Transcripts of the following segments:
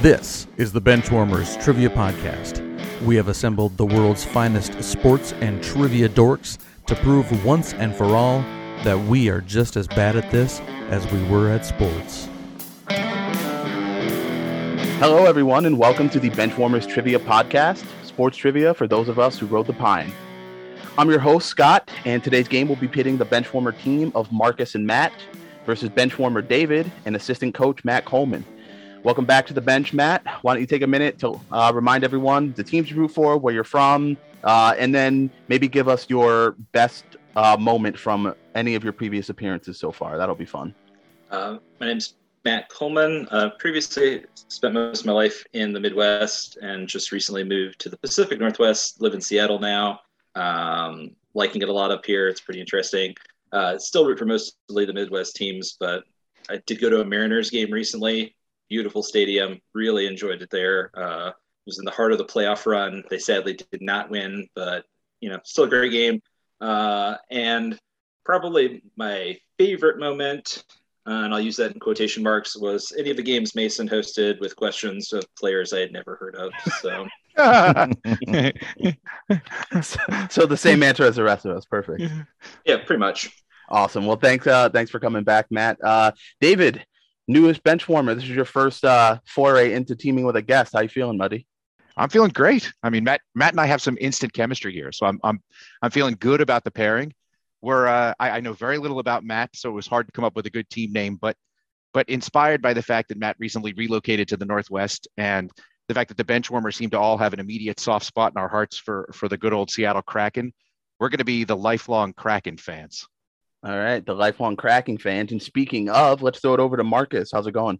This is the Benchwarmers Trivia Podcast. We have assembled the world's finest sports and trivia dorks to prove once and for all that we are just as bad at this as we were at sports. Hello, everyone, and welcome to the Benchwarmers Trivia Podcast, sports trivia for those of us who rode the pine. I'm your host, Scott, and today's game will be pitting the Benchwarmer team of Markkus and Matt versus Benchwarmer David and assistant coach Matt Coleman. Welcome back to the bench, Matt. Why don't you take a minute to remind everyone the teams you root for, where you're from, and then maybe give us your best moment from any of your previous appearances so far. That'll be fun. My name's Matt Coleman. Previously spent most of my life in the Midwest and just recently moved to the Pacific Northwest. Live in Seattle now. Liking it a lot up here. It's pretty interesting. Still root for mostly the Midwest teams, but I did go to a Mariners game recently. Beautiful stadium. Really enjoyed it there. It was in the heart of the playoff run. They sadly did not win, but, you know, still a great game. And probably my favorite moment, and I'll use that in quotation marks, was any of the games Mason hosted with questions of players I had never heard of. So, so the same answer as the rest of us. Perfect. Yeah, pretty much. Awesome. Well, thanks for coming back, Matt. David, newest bench warmer. This is your first foray into teaming with a guest. How you feeling, buddy? I'm feeling great. I mean, Matt and I have some instant chemistry here, so I'm feeling good about the pairing. We're I know very little about Matt, so it was hard to come up with a good team name. But inspired by the fact that Matt recently relocated to the Northwest and the fact that the bench warmers seem to all have an immediate soft spot in our hearts for the good old Seattle Kraken, we're going to be the lifelong Kraken fans. All right, the lifelong Kraken fans. And speaking of, let's throw it over to Markkus. How's it going?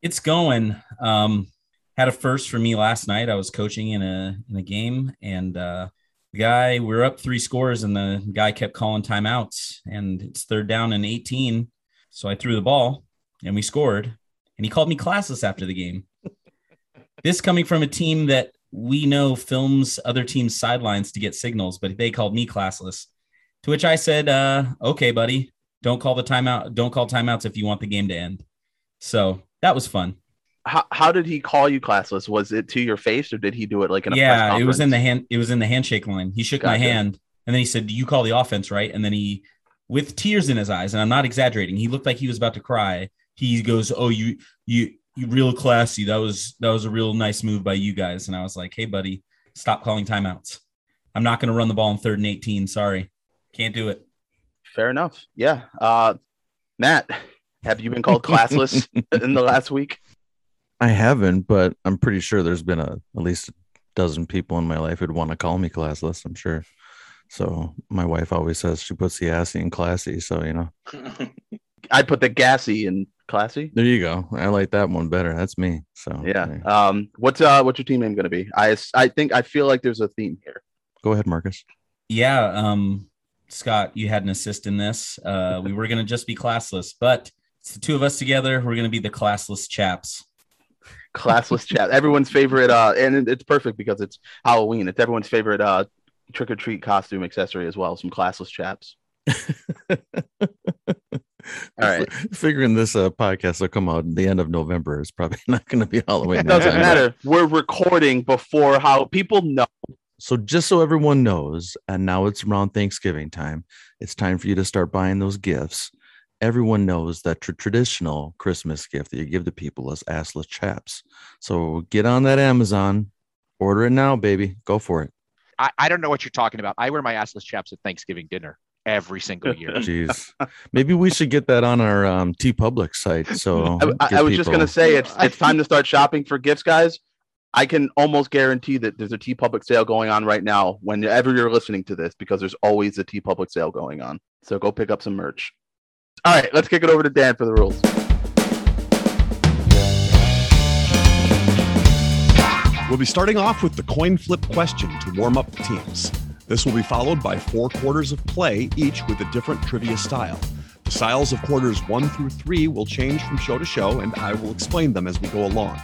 It's going. Had a first for me last night. I was coaching in a game, and the guy, we were up 3 scores, and the guy kept calling timeouts, and it's 3rd down and 18. So I threw the ball, and we scored. And he called me classless after the game. This coming from a team that we know films other teams' sidelines to get signals, but they called me classless. To which I said, okay, buddy, don't call the timeout. Don't call timeouts if you want the game to end. So that was fun. How did he call you classless? Was it to your face, or did he do it like in a press conference? It was in the hand. It was in the handshake line. He shook my hand, and then he said, "You call the offense, right?" And then he, with tears in his eyes, and I'm not exaggerating, he looked like he was about to cry. He goes, "Oh, you real classy. That was a real nice move by you guys." And I was like, "Hey, buddy, stop calling timeouts. I'm not going to run the ball in 3rd and 18. Sorry." Can't do it. Fair enough. Yeah. Matt, have you been called classless in the last week? I haven't, but I'm pretty sure there's been at least a dozen people in my life who'd want to call me classless, I'm sure. So my wife always says she puts the assy in classy, so, you know. I put the gassy in classy. There you go. I like that one better. That's me. So yeah. There. What's your team name going to be? I feel like there's a theme here. Go ahead, Markkus. Yeah. Scott, you had an assist in this. We were going to just be classless, but it's the two of us together. We're going to be the classless chaps. Classless chaps. Everyone's favorite, and it's perfect because it's Halloween. It's everyone's favorite trick-or-treat costume accessory as well, some classless chaps. All right. Figuring this podcast will come out at the end of November is probably not going to be Halloween. It doesn't matter. We're recording before how people know. So just so everyone knows, and now it's around Thanksgiving time, it's time for you to start buying those gifts. Everyone knows that traditional Christmas gift that you give to people is assless chaps. So get on that Amazon, order it now, baby. Go for it. I don't know what you're talking about. I wear my assless chaps at Thanksgiving dinner every single year. Jeez. Maybe we should get that on our TeePublic site. So I was just going to say it's time to start shopping for gifts, guys. I can almost guarantee that there's a TeePublic sale going on right now whenever you're listening to this, because there's always a TeePublic sale going on. So go pick up some merch. All right, let's kick it over to Dan for the rules. We'll be starting off with the coin flip question to warm up the teams. This will be followed by 4 quarters of play, each with a different trivia style. The styles of quarters 1 through 3 will change from show to show, and I will explain them as we go along.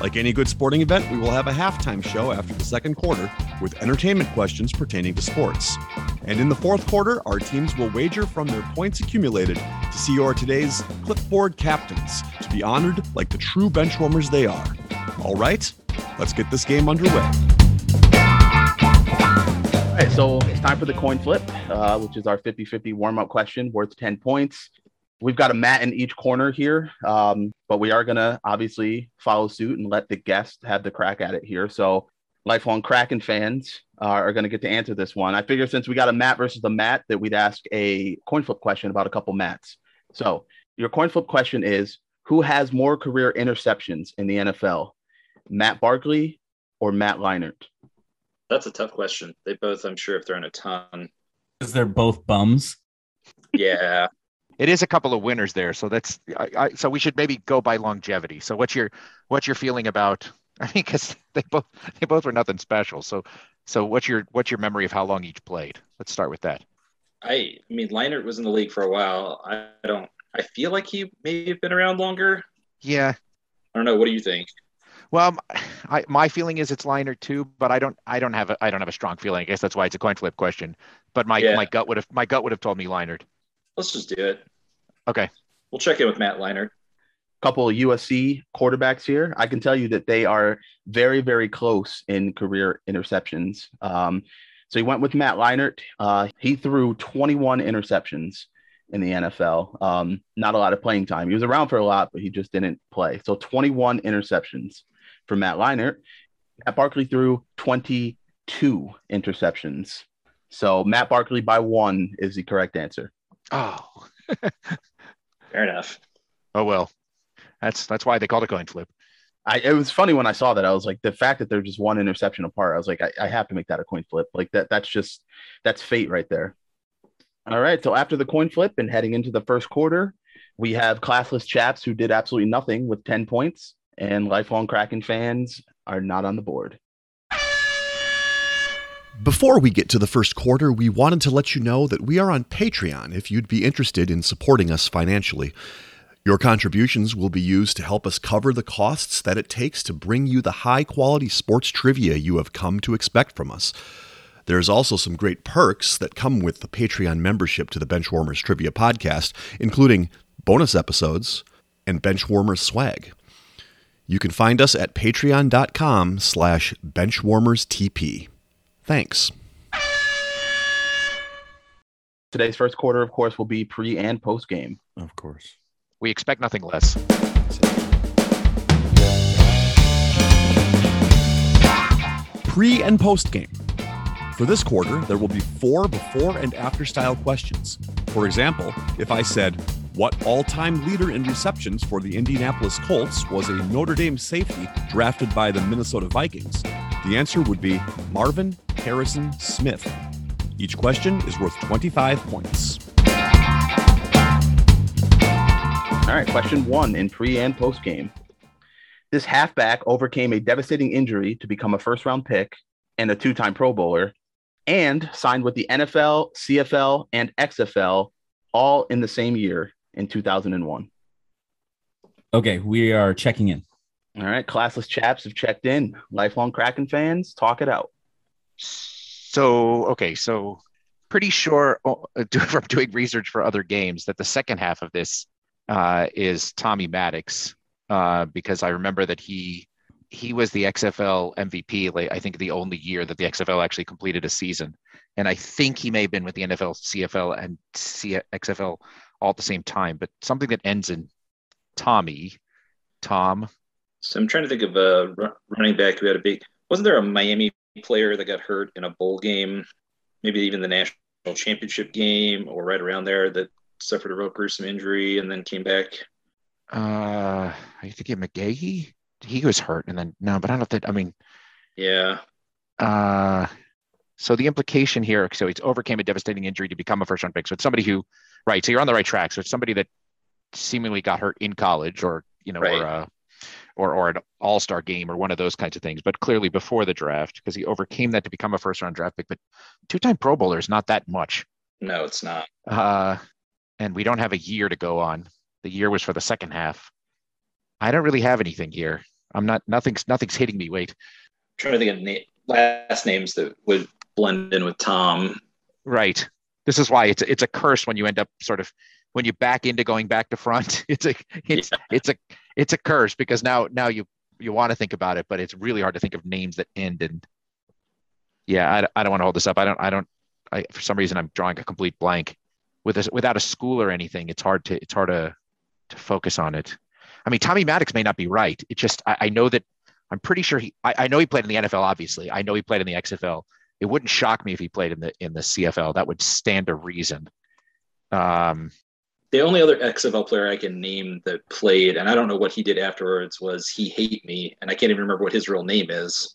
Like any good sporting event, we will have a halftime show after the 2nd quarter with entertainment questions pertaining to sports. And in the 4th quarter, our teams will wager from their points accumulated to see your today's clipboard captains, to be honored like the true benchwarmers they are. All right, let's get this game underway. All right, so it's time for the coin flip, which is our 50-50 warm-up question worth 10 points. We've got a mat in each corner here, but we are going to obviously follow suit and let the guests have the crack at it here. So lifelong Kraken fans are going to get to answer this one. I figure since we got a mat versus a mat that we'd ask a coin flip question about a couple mats. So your coin flip question is, who has more career interceptions in the NFL, Matt Barkley or Matt Leinart? That's a tough question. They both, I'm sure, if they're in a ton. Because they're both bums? Yeah. It is a couple of winners there, so that's so we should maybe go by longevity. So what's your feeling about? I mean, because they both were nothing special. So what's your memory of how long each played? Let's start with that. I mean, Leinart was in the league for a while. I feel like he may have been around longer. Yeah. I don't know. What do you think? Well, my feeling is it's Leinart too, but I don't have a strong feeling. I guess that's why it's a coin flip question. But my gut would have told me Leinart. Let's just do it. Okay. We'll check in with Matt Leinart. Couple of USC quarterbacks here. I can tell you that they are very, very close in career interceptions. So he went with Matt Leinart. He threw 21 interceptions in the NFL. Not a lot of playing time. He was around for a lot, but he just didn't play. So 21 interceptions for Matt Leinart. Matt Barkley threw 22 interceptions. So Matt Barkley by one is the correct answer. Oh, fair enough. Oh, well, that's why they called it coin flip. It was funny when I saw that. I was like, the fact that they're just one interception apart, I was like, I have to make that a coin flip. Like that's fate right there. All right. So after the coin flip and heading into the first quarter, we have classless chaps who did absolutely nothing with 10 points, and lifelong Kraken fans are not on the board. Before we get to the first quarter, we wanted to let you know that we are on Patreon if you'd be interested in supporting us financially. Your contributions will be used to help us cover the costs that it takes to bring you the high-quality sports trivia you have come to expect from us. There's also some great perks that come with the Patreon membership to the Benchwarmers Trivia Podcast, including bonus episodes and Benchwarmers swag. You can find us at patreon.com/benchwarmerstp. Thanks. Today's first quarter, of course, will be pre and post game. Of course. We expect nothing less. Pre and post game. For this quarter, there will be 4 before and after style questions. For example, if I said, what all-time leader in receptions for the Indianapolis Colts was a Notre Dame safety drafted by the Minnesota Vikings? The answer would be Marvin Harrison Smith. Each question is worth 25 points. All right, question 1 in pre and post game. This halfback overcame a devastating injury to become a first-round pick and a 2-time Pro Bowler, and signed with the NFL, CFL, and XFL all in the same year in 2001. Okay, we are checking in. All right, classless chaps have checked in. Lifelong Kraken fans, talk it out. So pretty sure from doing research for other games that the second half of this is Tommy Maddox, because I remember that he was the XFL MVP, like, I think the only year that the XFL actually completed a season. And I think he may have been with the NFL, CFL, and XFL all at the same time, but something that ends in Tom. So I'm trying to think of a running back who had a big, wasn't there a Miami player that got hurt in a bowl game, maybe even the national championship game or right around there, that suffered a real gruesome injury and then came back? I think it was McGahee. He was hurt and then no, but I don't think, I mean, yeah. So the implication here, so it's overcame a devastating injury to become a first-round pick. So it's somebody who, right? So you're on the right track. So it's somebody that seemingly got hurt in college, or you know, right. Or an all-star game or one of those kinds of things, but clearly before the draft, because he overcame that to become a first-round draft pick. But 2-time Pro Bowler is not that much. No, it's not. And we don't have a year to go on. The year was for the second half. I don't really have anything here. I'm not. Nothing's hitting me. Wait. I'm trying to think of last names that would blend in with Tom. Right. This is why it's a curse when you end up sort of when you back into going back to front. It's a curse because now you want to think about it, but it's really hard to think of names that end. And yeah, I don't want to hold this up. I for some reason I'm drawing a complete blank without a school or anything. It's hard to focus on it. I mean, Tommy Maddox may not be right. It just, I know that I'm pretty sure I know he played in the NFL, obviously. I know he played in the XFL. It wouldn't shock me if he played in the CFL. That would stand to reason. The only other XFL player I can name that played, and I don't know what he did afterwards, was He Hate Me, and I can't even remember what his real name is.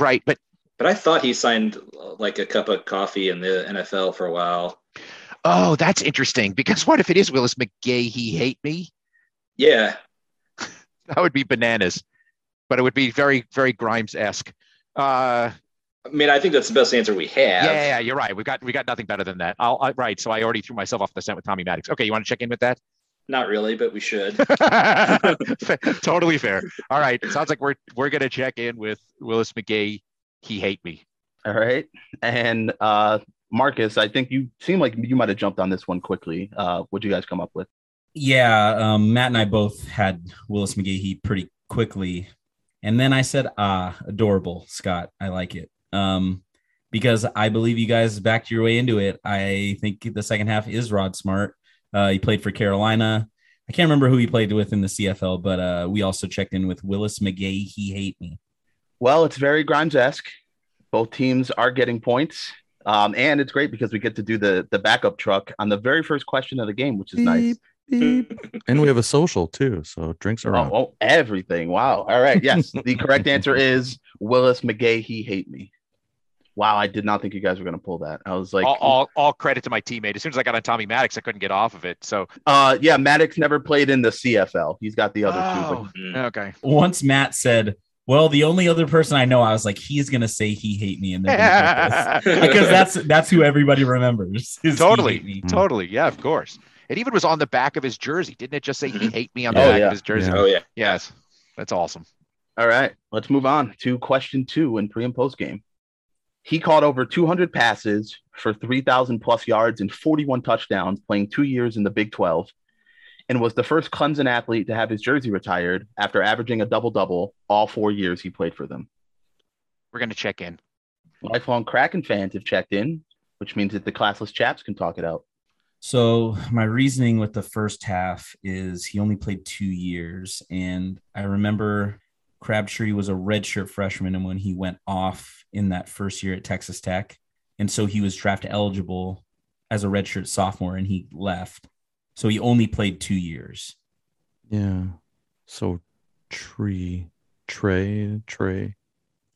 Right, but I thought he signed like a cup of coffee in the NFL for a while. Oh, that's interesting, because what if it is Willis McGahee, He Hate Me? Yeah. That would be bananas, but it would be very, very Grimes-esque. I mean, I think that's the best answer we have. Yeah, you're right. We got nothing better than that. Right. So I already threw myself off the scent with Tommy Maddox. Okay, you want to check in with that? Not really, but we should. Totally fair. All right. It sounds like we're gonna check in with Willis McGahee, He Hate Me. All right. And Markkus, I think you seem like you might have jumped on this one quickly. What'd you guys come up with? Yeah, Matt and I both had Willis McGahee pretty quickly, and then I said, adorable, Scott. I like it. Because I believe you guys backed your way into it. I think the second half is Rod Smart. He played for Carolina. I can't remember who he played with in the CFL, but we also checked in with Willis McGahee, He Hate Me. Well, it's very Grimes-esque. Both teams are getting points. And it's great because we get to do the backup truck on the very first question of the game, which is nice. And we have a social too, so drinks are on. Oh, everything. Wow. All right. Yes. The correct answer is Willis McGahee, He Hate Me. Wow, I did not think you guys were going to pull that. I was like... All credit to my teammate. As soon as I got on Tommy Maddox, I couldn't get off of it. So, yeah, Maddox never played in the CFL. He's got the other two. But... Okay. Once Matt said, well, the only other person I know, I was like, he's going to say He Hate Me. And then because that's who everybody remembers. Totally. Yeah, of course. It even was on the back of his jersey. Didn't it just say He Hate Me on the back of his jersey? Yeah. Oh, yeah. Yes. That's awesome. All right. Let's move on to question 2 in pre and post game. He caught over 200 passes for 3,000 plus yards and 41 touchdowns playing 2 years in the Big 12 and was the first Clemson athlete to have his jersey retired after averaging a double-double all 4 years he played for them. We're going to check in. Lifelong Kraken fans have checked in, which means that the classless chaps can talk it out. So my reasoning with the first half is he only played 2 years, and I remember Crabtree was a redshirt freshman, and when he went off in that first year at Texas Tech, and so he was draft eligible as a redshirt sophomore, and he left. So he only played 2 years. Yeah. So Trey. I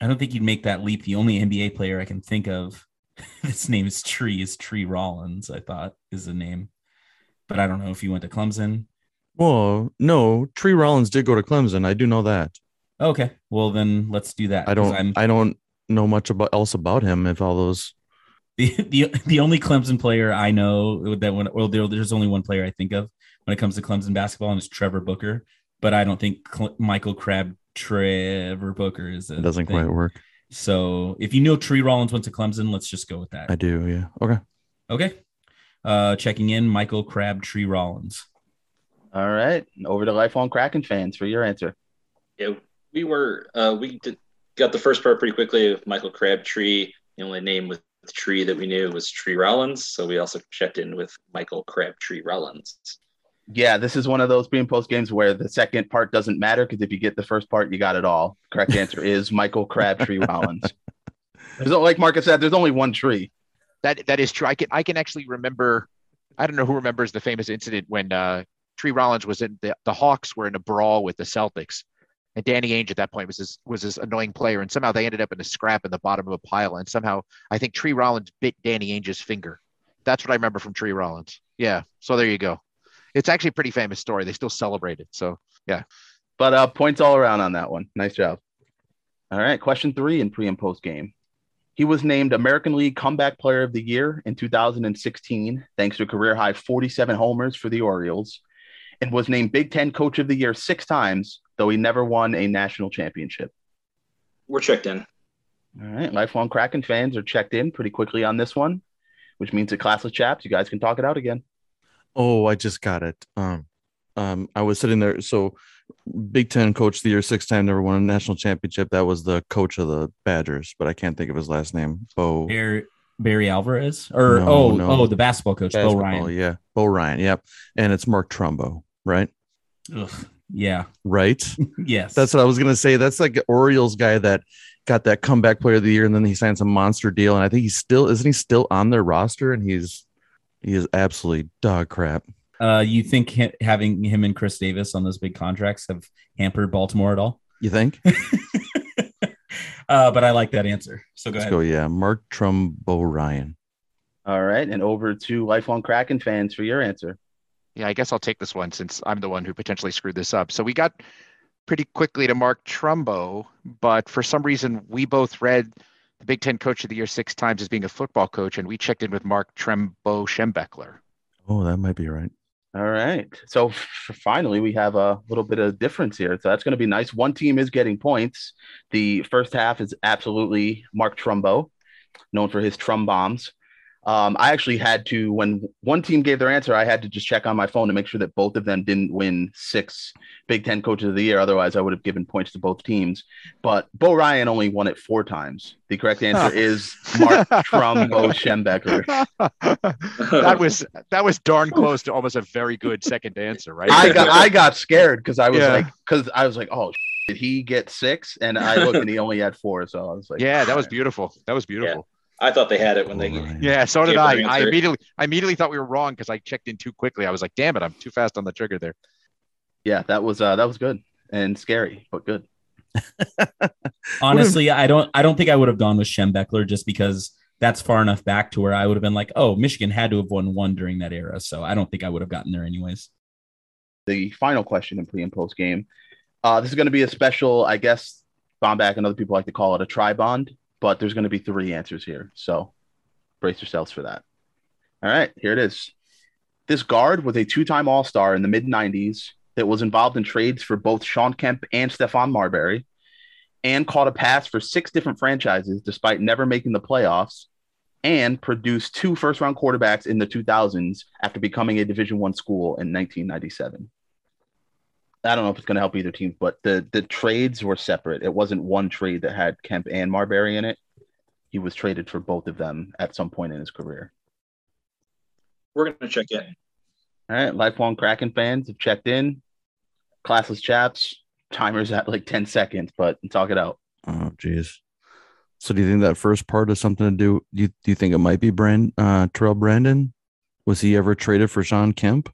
don't think he'd make that leap. The only NBA player I can think of, his name is Tree Rollins, I thought is the name. But I don't know if he went to Clemson. Well, no, Tree Rollins did go to Clemson. I do know that. Okay, well then let's do that. I don't know much else about him. If all those, the only Clemson player I know that there's only one player I think of when it comes to Clemson basketball, and it's Trevor Booker. But I don't think Michael Trevor Booker is. It doesn't quite work. So if you know Tree Rollins went to Clemson, let's just go with that. I do. Yeah. Okay. Checking in, Michael Crabtree Rollins. All right, over to Lifelong Kraken fans for your answer. Yeah. We were got the first part pretty quickly of Michael Crabtree. The only name with Tree that we knew was Tree Rollins, so we also checked in with Michael Crabtree Rollins. Yeah, this is one of those pre and post games where the second part doesn't matter because if you get the first part, you got it all. Correct answer is Michael Crabtree Rollins. Like Markkus said, there's only one Tree. That is true. I can actually remember. I don't know who remembers the famous incident when Tree Rollins was in the Hawks were in a brawl with the Celtics. And Danny Ainge at that point was this annoying player, and somehow they ended up in a scrap in the bottom of a pile. And somehow I think Tree Rollins bit Danny Ainge's finger. That's what I remember from Tree Rollins. Yeah. So there you go. It's actually a pretty famous story. They still celebrate it. So yeah. But points all around on that one. Nice job. All right. Question 3 in pre and post game. He was named American League Comeback Player of the Year in 2016, thanks to a career high 47 homers for the Orioles, and was named Big Ten Coach of the Year 6 times. Though he never won a national championship. We're checked in. All right. Lifelong Kraken fans are checked in pretty quickly on this one, which means the classless chaps, you guys can talk it out again. Oh, I just got it. I was sitting there. So Big Ten coach of the year, six-time number one national championship. That was the coach of the Badgers, but I can't think of his last name. Barry Alvarez, or the basketball coach, Bo Ryan. Yeah, Bo Ryan. Yep, and it's Mark Trumbo, right? Ugh, yeah, right. Yes, that's what I was gonna say. That's like the Orioles guy that got that comeback player of the year, and then he signed some monster deal, and I think isn't he still on their roster? And he is absolutely dog crap. You think having him and Chris Davis on those big contracts have hampered Baltimore at all? You think? But I like that answer. So go ahead. Let's go, yeah. Mark Trumbo Ryan. All right. And over to lifelong Kraken fans for your answer. Yeah, I guess I'll take this one since I'm the one who potentially screwed this up. So we got pretty quickly to Mark Trumbo, but for some reason we both read the Big Ten coach of the year six times as being a football coach, and we checked in with Mark Trumbo Schembeckler. Oh, that might be right. All right. So finally, we have a little bit of difference here. So that's going to be nice. One team is getting points. The first half is absolutely Mark Trumbo, known for his Trumb bombs. I actually had to, when one team gave their answer, I had to just check on my phone to make sure that both of them didn't win six Big Ten coaches of the year. Otherwise, I would have given points to both teams. But Bo Ryan only won it four times. The correct answer is Mark Trumbo Schembeckler. That was darn close to almost a very good second answer, right? I got scared because I was like, oh, did he get six? And I looked and he only had four. So I was like, yeah, that was beautiful. That was beautiful. Yeah. I thought they had it when they. Yeah, so did I. I immediately thought we were wrong because I checked in too quickly. I was like, "Damn it, I'm too fast on the trigger there." Yeah, that was good and scary, but good. Honestly, I don't think I would have gone with Schembeckler just because that's far enough back to where I would have been like, "Oh, Michigan had to have won one during that era," so I don't think I would have gotten there anyways. The final question in pre and post game. This is going to be a special, I guess, bond back, and other people like to call it a tri bond. But there's going to be three answers here. So brace yourselves for that. All right, here it is. This guard was a two-time All-Star in the mid-90s that was involved in trades for both Sean Kemp and Stephon Marbury and caught a pass for six different franchises despite never making the playoffs and produced two first-round quarterbacks in the 2000s after becoming a Division I school in 1997. I don't know if it's going to help either team, but the trades were separate. It wasn't one trade that had Kemp and Marbury in it. He was traded for both of them at some point in his career. We're going to check in. All right. Lifelong Kraken fans have checked in. Classless chaps. Timer's at like 10 seconds, but talk it out. Oh, geez. So do you think that first part has something to do? Do you think it might be Terrell Brandon? Was he ever traded for Sean Kemp?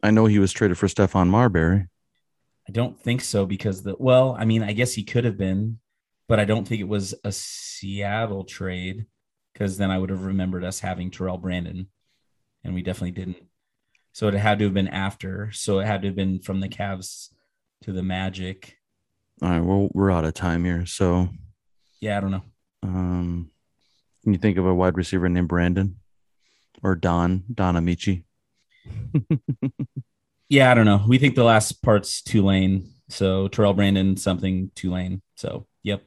I know he was traded for Stephon Marbury. I don't think so because I guess he could have been, but I don't think it was a Seattle trade because then I would have remembered us having Terrell Brandon and we definitely didn't. So it had to have been after. So it had to have been from the Cavs to the Magic. All right. Well, we're out of time here. So yeah, I don't know. Can you think of a wide receiver named Brandon or Don Amici? Yeah, I don't know. We think the last part's Tulane. So Terrell Brandon, something Tulane. So, yep.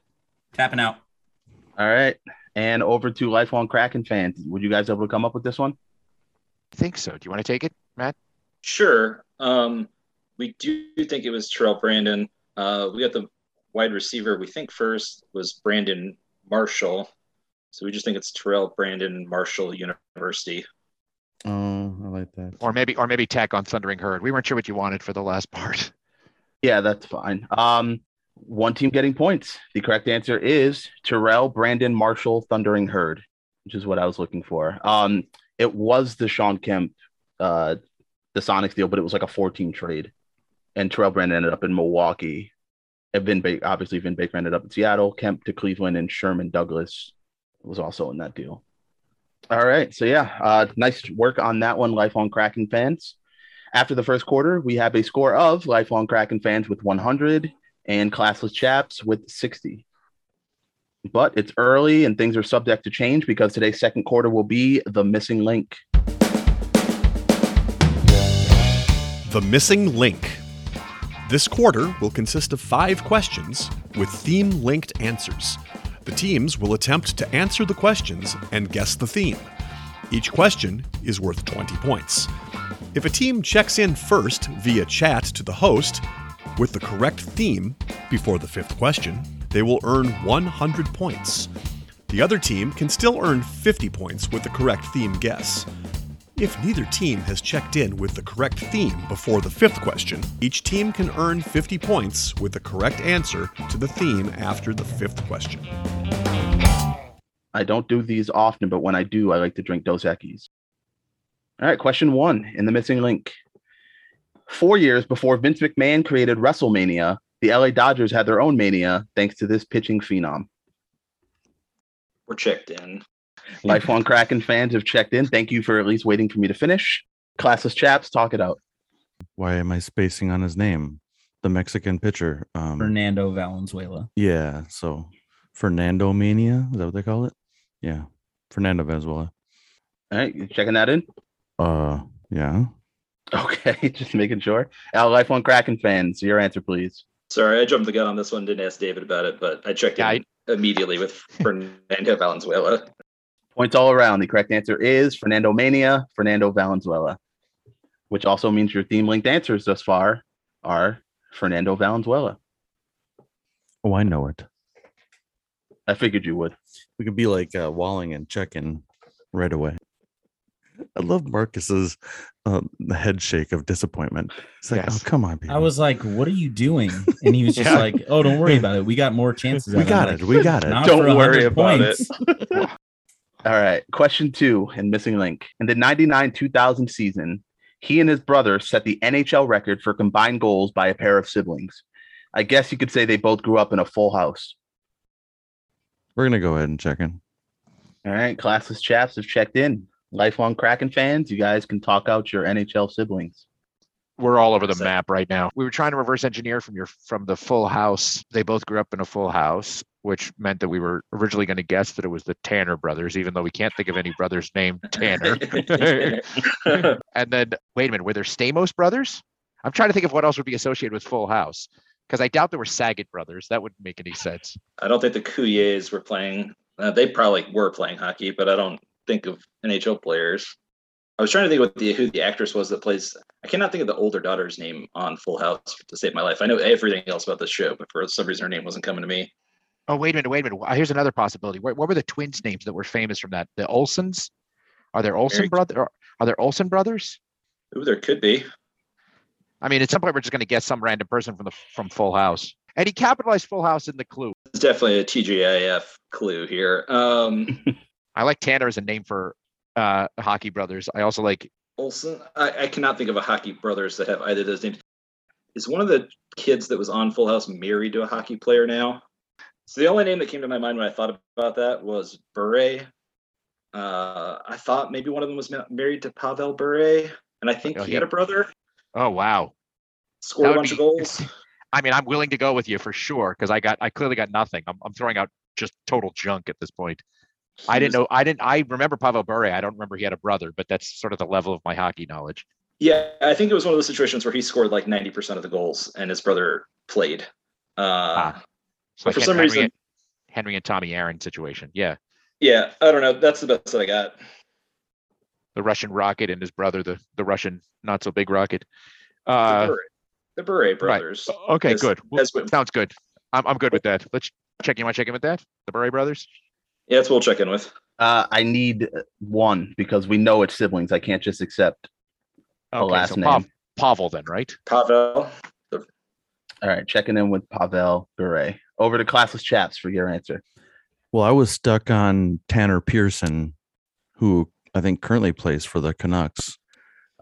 Tapping out. All right. And over to lifelong Kraken fans. Would you guys able to come up with this one? I think so. Do you want to take it, Matt? Sure. We do think it was Terrell Brandon. We got the wide receiver. We think first was Brandon Marshall. So we just think it's Terrell Brandon Marshall University. Oh, I like that. Or maybe tack on Thundering Herd. We weren't sure what you wanted for the last part. Yeah, that's fine. One team getting points. The correct answer is Terrell Brandon Marshall Thundering Herd, which is what I was looking for. It was the Sean Kemp, the Sonics deal, but it was like a 14 trade, and Terrell Brandon ended up in Milwaukee. And Vin Baker ended up in Seattle. Kemp to Cleveland, and Sherman Douglas was also in that deal. All right. So, yeah, nice work on that one, Lifelong Kraken fans. After the first quarter, we have a score of Lifelong Kraken fans with 100 and Classless Chaps with 60. But it's early and things are subject to change because today's second quarter will be The Missing Link. The Missing Link. This quarter will consist of 5 questions with theme-linked answers. The teams will attempt to answer the questions and guess the theme. Each question is worth 20 points. If a team checks in first via chat to the host with the correct theme before the fifth question, they will earn 100 points. The other team can still earn 50 points with the correct theme guess. If neither team has checked in with the correct theme before the fifth question, each team can earn 50 points with the correct answer to the theme after the fifth question. I don't do these often, but when I do, I like to drink Dos Equis. All right, question one in the missing link. 4 years before Vince McMahon created WrestleMania, the LA Dodgers had their own mania thanks to this pitching phenom. We're checked in. Lifelong Kraken fans have checked in. Thank you for at least waiting for me to finish. Classless chaps, talk it out. Why am I spacing on his name? The Mexican pitcher. Fernando Valenzuela. Yeah, so Fernando Mania, is that what they call it? Yeah, Fernando Valenzuela. All right, you checking that in? Yeah. Okay, just making sure. Our Lifelong Kraken fans, your answer, please. Sorry, I jumped the gun on this one. Didn't ask David about it, but I checked in immediately with Fernando Valenzuela. Points all around. The correct answer is Fernando Mania, Fernando Valenzuela, which also means your theme-linked answers thus far are Fernando Valenzuela. Oh, I know it. I figured you would. We could be like Walling and check-in right away. I love Markkus's head shake of disappointment. It's like, yes. Oh, come on, people. I was like, what are you doing? And he was just like, oh, don't worry about it. We got more chances. We got it. Don't worry about it. All right. Question two in Missing Link. In the 99-2000 season, he and his brother set the NHL record for combined goals by a pair of siblings. I guess you could say they both grew up in a full house. We're going to go ahead and check in. All right. Classless chaps have checked in. Lifelong Kraken fans, you guys can talk out your NHL siblings. We're all over the map right now. We were trying to reverse engineer from the full house. They both grew up in a full house, which meant that we were originally going to guess that it was the Tanner brothers, even though we can't think of any brothers named Tanner. And then, wait a minute, were there Stamos brothers? I'm trying to think of what else would be associated with full house, because I doubt there were Saget brothers. That wouldn't make any sense. I don't think the Couillets were playing. They probably were playing hockey, but I don't think of NHL players. I was trying to think of who the actress was that plays. I cannot think of the older daughter's name on Full House to save my life. I know everything else about this show, but for some reason her name wasn't coming to me. Oh, wait a minute. Here's another possibility. What were the twins' names that were famous from that? The Olsons? Are there Olsen brothers? Are there Olsen brothers? Ooh, there could be. I mean, at some point we're just going to guess some random person from Full House. And he capitalized Full House in the clue. It's definitely a TGIF clue here. I like Tanner as a name for hockey brothers. I also like Olsen. I cannot think of a hockey brothers that have either of those names. Is one of the kids that was on Full House married to a hockey player now? So the only name that came to my mind when I thought about that was Bure. I thought maybe one of them was married to Pavel Bure, and I think he had a brother. Oh, wow. Scored a bunch of goals. I mean, I'm willing to go with you for sure, because I clearly got nothing. I'm throwing out just total junk at this point. I remember Pavel Bure. I don't remember he had a brother, but that's sort of the level of my hockey knowledge. Yeah, I think it was one of those situations where he scored like 90% of the goals and his brother played. So for some reason, Henry and Tommy Aaron situation. Yeah. Yeah, I don't know. That's the best that I got. The Russian Rocket and his brother, the Russian not so big Rocket. The Bure brothers. Right. Okay, good. Sounds good. I'm good with that. Let's check in. You want to check in with that? The Bure brothers? Yeah, that's what we'll check in with. I need one because we know it's siblings. I can't just accept a last name. Pavel then, right? Pavel. All right, checking in with Pavel Bure. Over to Classless Chaps for your answer. Well, I was stuck on Tanner Pearson, who I think currently plays for the Canucks,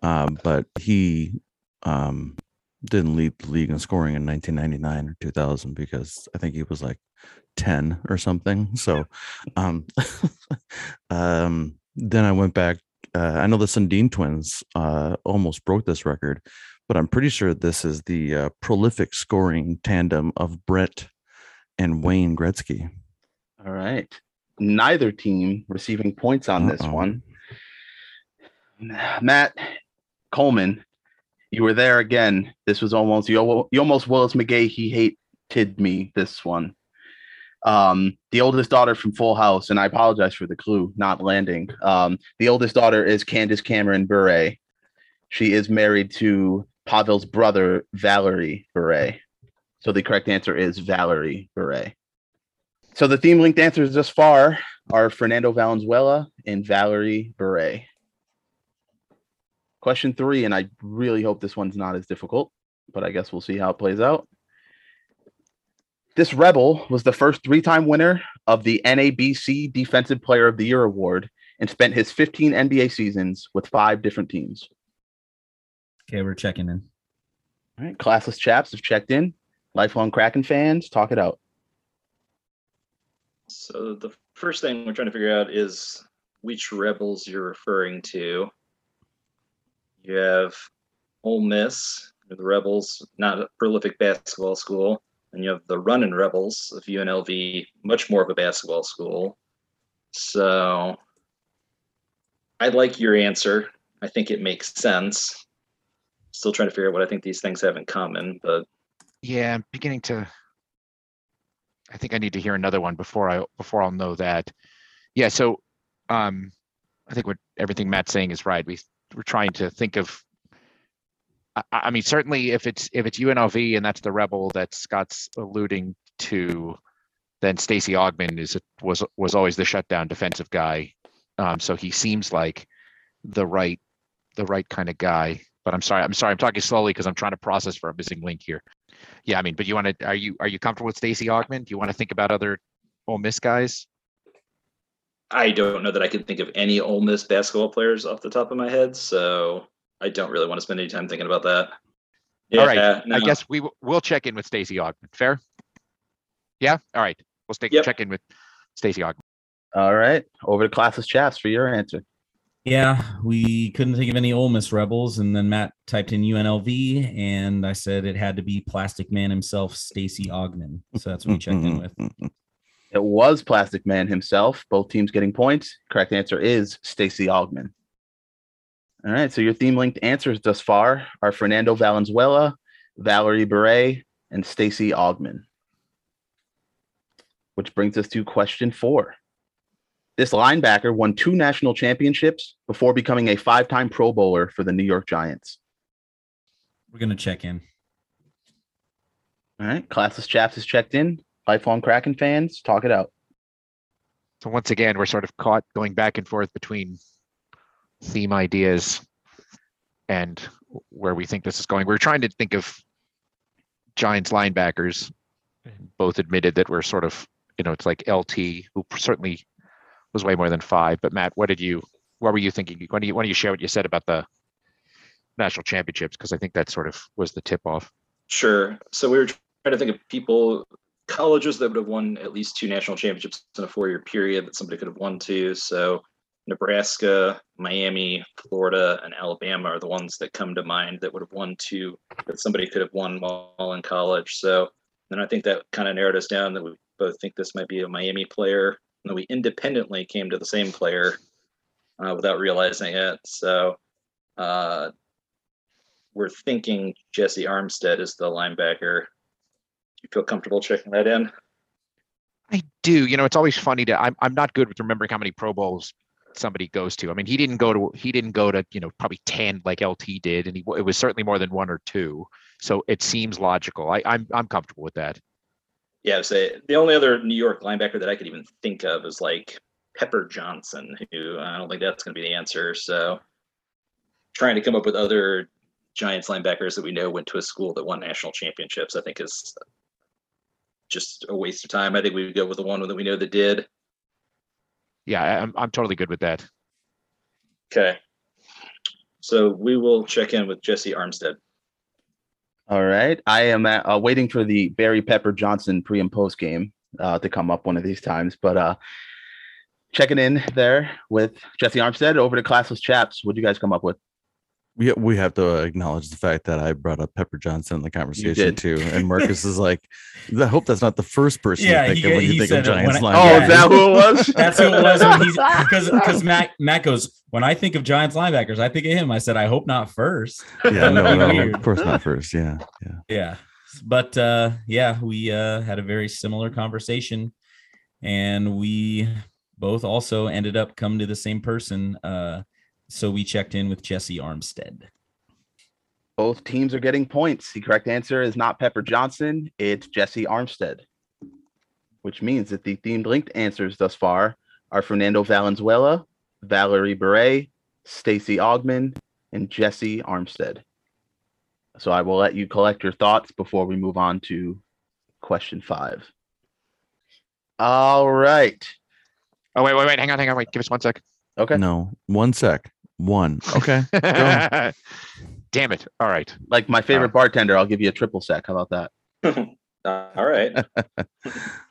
but he didn't lead the league in scoring in 1999 or 2000 because I think he was like 10 or something. So then I went back. I know the Sundin twins almost broke this record, but I'm pretty sure this is the prolific scoring tandem of Brett and Wayne Gretzky. All right. Neither team receiving points on this one. Matt Coleman, you were there again. This was almost, you almost Willis McGahee. He hated me this one. The oldest daughter from Full House, and I apologize for the clue not landing. The oldest daughter is Candace Cameron Bure. She is married to Pavel's brother, Valerie Beret. So the correct answer is Valerie Beret. So the theme linked answers thus far are Fernando Valenzuela and Valerie Beret. Question three, and I really hope this one's not as difficult, but I guess we'll see how it plays out. This Rebel was the first three-time winner of the NABC Defensive Player of the Year award and spent his 15 NBA seasons with 5 different teams. Okay, we're checking in. All right, classless chaps have checked in. Lifelong Kraken fans, talk it out. So the first thing we're trying to figure out is which Rebels you're referring to. You have Ole Miss, the Rebels, not a prolific basketball school. And you have the Runnin' Rebels of UNLV, much more of a basketball school. So I like your answer. I think it makes sense. Still trying to figure out what I think these things have in common, but yeah, I'm beginning to. I think I need to hear another one before I'll know that. Yeah, so I think what everything Matt's saying is right. We're trying to think of. I mean, certainly if it's UNLV and that's the Rebel that Scott's alluding to, then Stacey Augmon was always the shutdown defensive guy. So he seems like the right kind of guy. But I'm sorry, I'm talking slowly because I'm trying to process for a missing link here. Yeah, I mean, but are you comfortable with Stacey Augmon? Do you want to think about other Ole Miss guys? I don't know that I can think of any Ole Miss basketball players off the top of my head, so I don't really want to spend any time thinking about that. Yeah, all right. No. I guess we'll check in with Stacey Augmon. Fair? Yeah? All right. We'll check in with Stacey Augmon. All right. Over to Classless Chaps for your answer. Yeah, we couldn't think of any Ole Miss Rebels, and then Matt typed in UNLV, and I said it had to be Plastic Man himself, Stacey Augmon. So that's what we checked in with. It was Plastic Man himself. Both teams getting points. Correct answer is Stacey Augmon. All right, so your theme-linked answers thus far are Fernando Valenzuela, Valerie Beret, and Stacey Augmon. Which brings us to question 4. This linebacker won 2 national championships before becoming a 5-time Pro Bowler for the New York Giants. We're going to check in. All right, Classless Chaps has checked in. Lifelong Kraken fans, talk it out. So once again, we're sort of caught going back and forth between theme ideas and where we think this is going. We're trying to think of Giants linebackers. Both admitted that we're sort of, you know, it's like LT, who certainly was way more than 5. But Matt, what were you thinking? Why don't you share what you said about the national championships? Because I think that sort of was the tip off. Sure. So we were trying to think of colleges that would have won at least 2 national championships in a 4-year period that somebody could have won 2. So Nebraska, Miami, Florida, and Alabama are the ones that come to mind that would have won 2 that somebody could have won while in college. So then I think that kind of narrowed us down that we both think this might be a Miami player. And then we independently came to the same player without realizing it. So we're thinking Jesse Armstead is the linebacker. Do you feel comfortable checking that in? I do. You know, it's always funny to I'm not good with remembering how many Pro Bowls somebody goes to. I mean, he didn't go to, you know, probably 10 like LT did, and it was certainly more than 1 or 2. So it seems logical. I'm comfortable with that. Yeah, so the only other New York linebacker that I could even think of is like Pepper Johnson, who I don't think that's going to be the answer. So trying to come up with other Giants linebackers that we know went to a school that won national championships, I think is just a waste of time. I think we would go with the one that we know that did. Yeah, I'm totally good with that. Okay. So we will check in with Jesse Armstead. All right. I am waiting for the Barry Pepper Johnson pre and post game to come up one of these times. But checking in there with Jesse Armstead. Over to Classless Chaps. What did you guys come up with? We have to acknowledge the fact that I brought up Pepper Johnson in the conversation too, and Markkus is like, "I hope that's not the first person you think of when you think of Giants linebackers." Oh, is that who it was? That's who it was. Because Matt goes, "When I think of Giants linebackers, I think of him." I said, "I hope not first." Yeah, no, of course not first. Yeah. But we had a very similar conversation, and we both also ended up coming to the same person. So we checked in with Jesse Armstead. Both teams are getting points. The correct answer is not Pepper Johnson. It's Jesse Armstead, which means that the themed linked answers thus far are Fernando Valenzuela, Valerie Beret, Stacey Augmon, and Jesse Armstead. So I will let you collect your thoughts before we move on to question 5. All right. Oh, wait. Hang on. Wait, give us 1 sec. Okay. No, 1 sec. One. Okay. Go. Damn it. All right. Like my favorite bartender, I'll give you a triple sec. How about that? All right.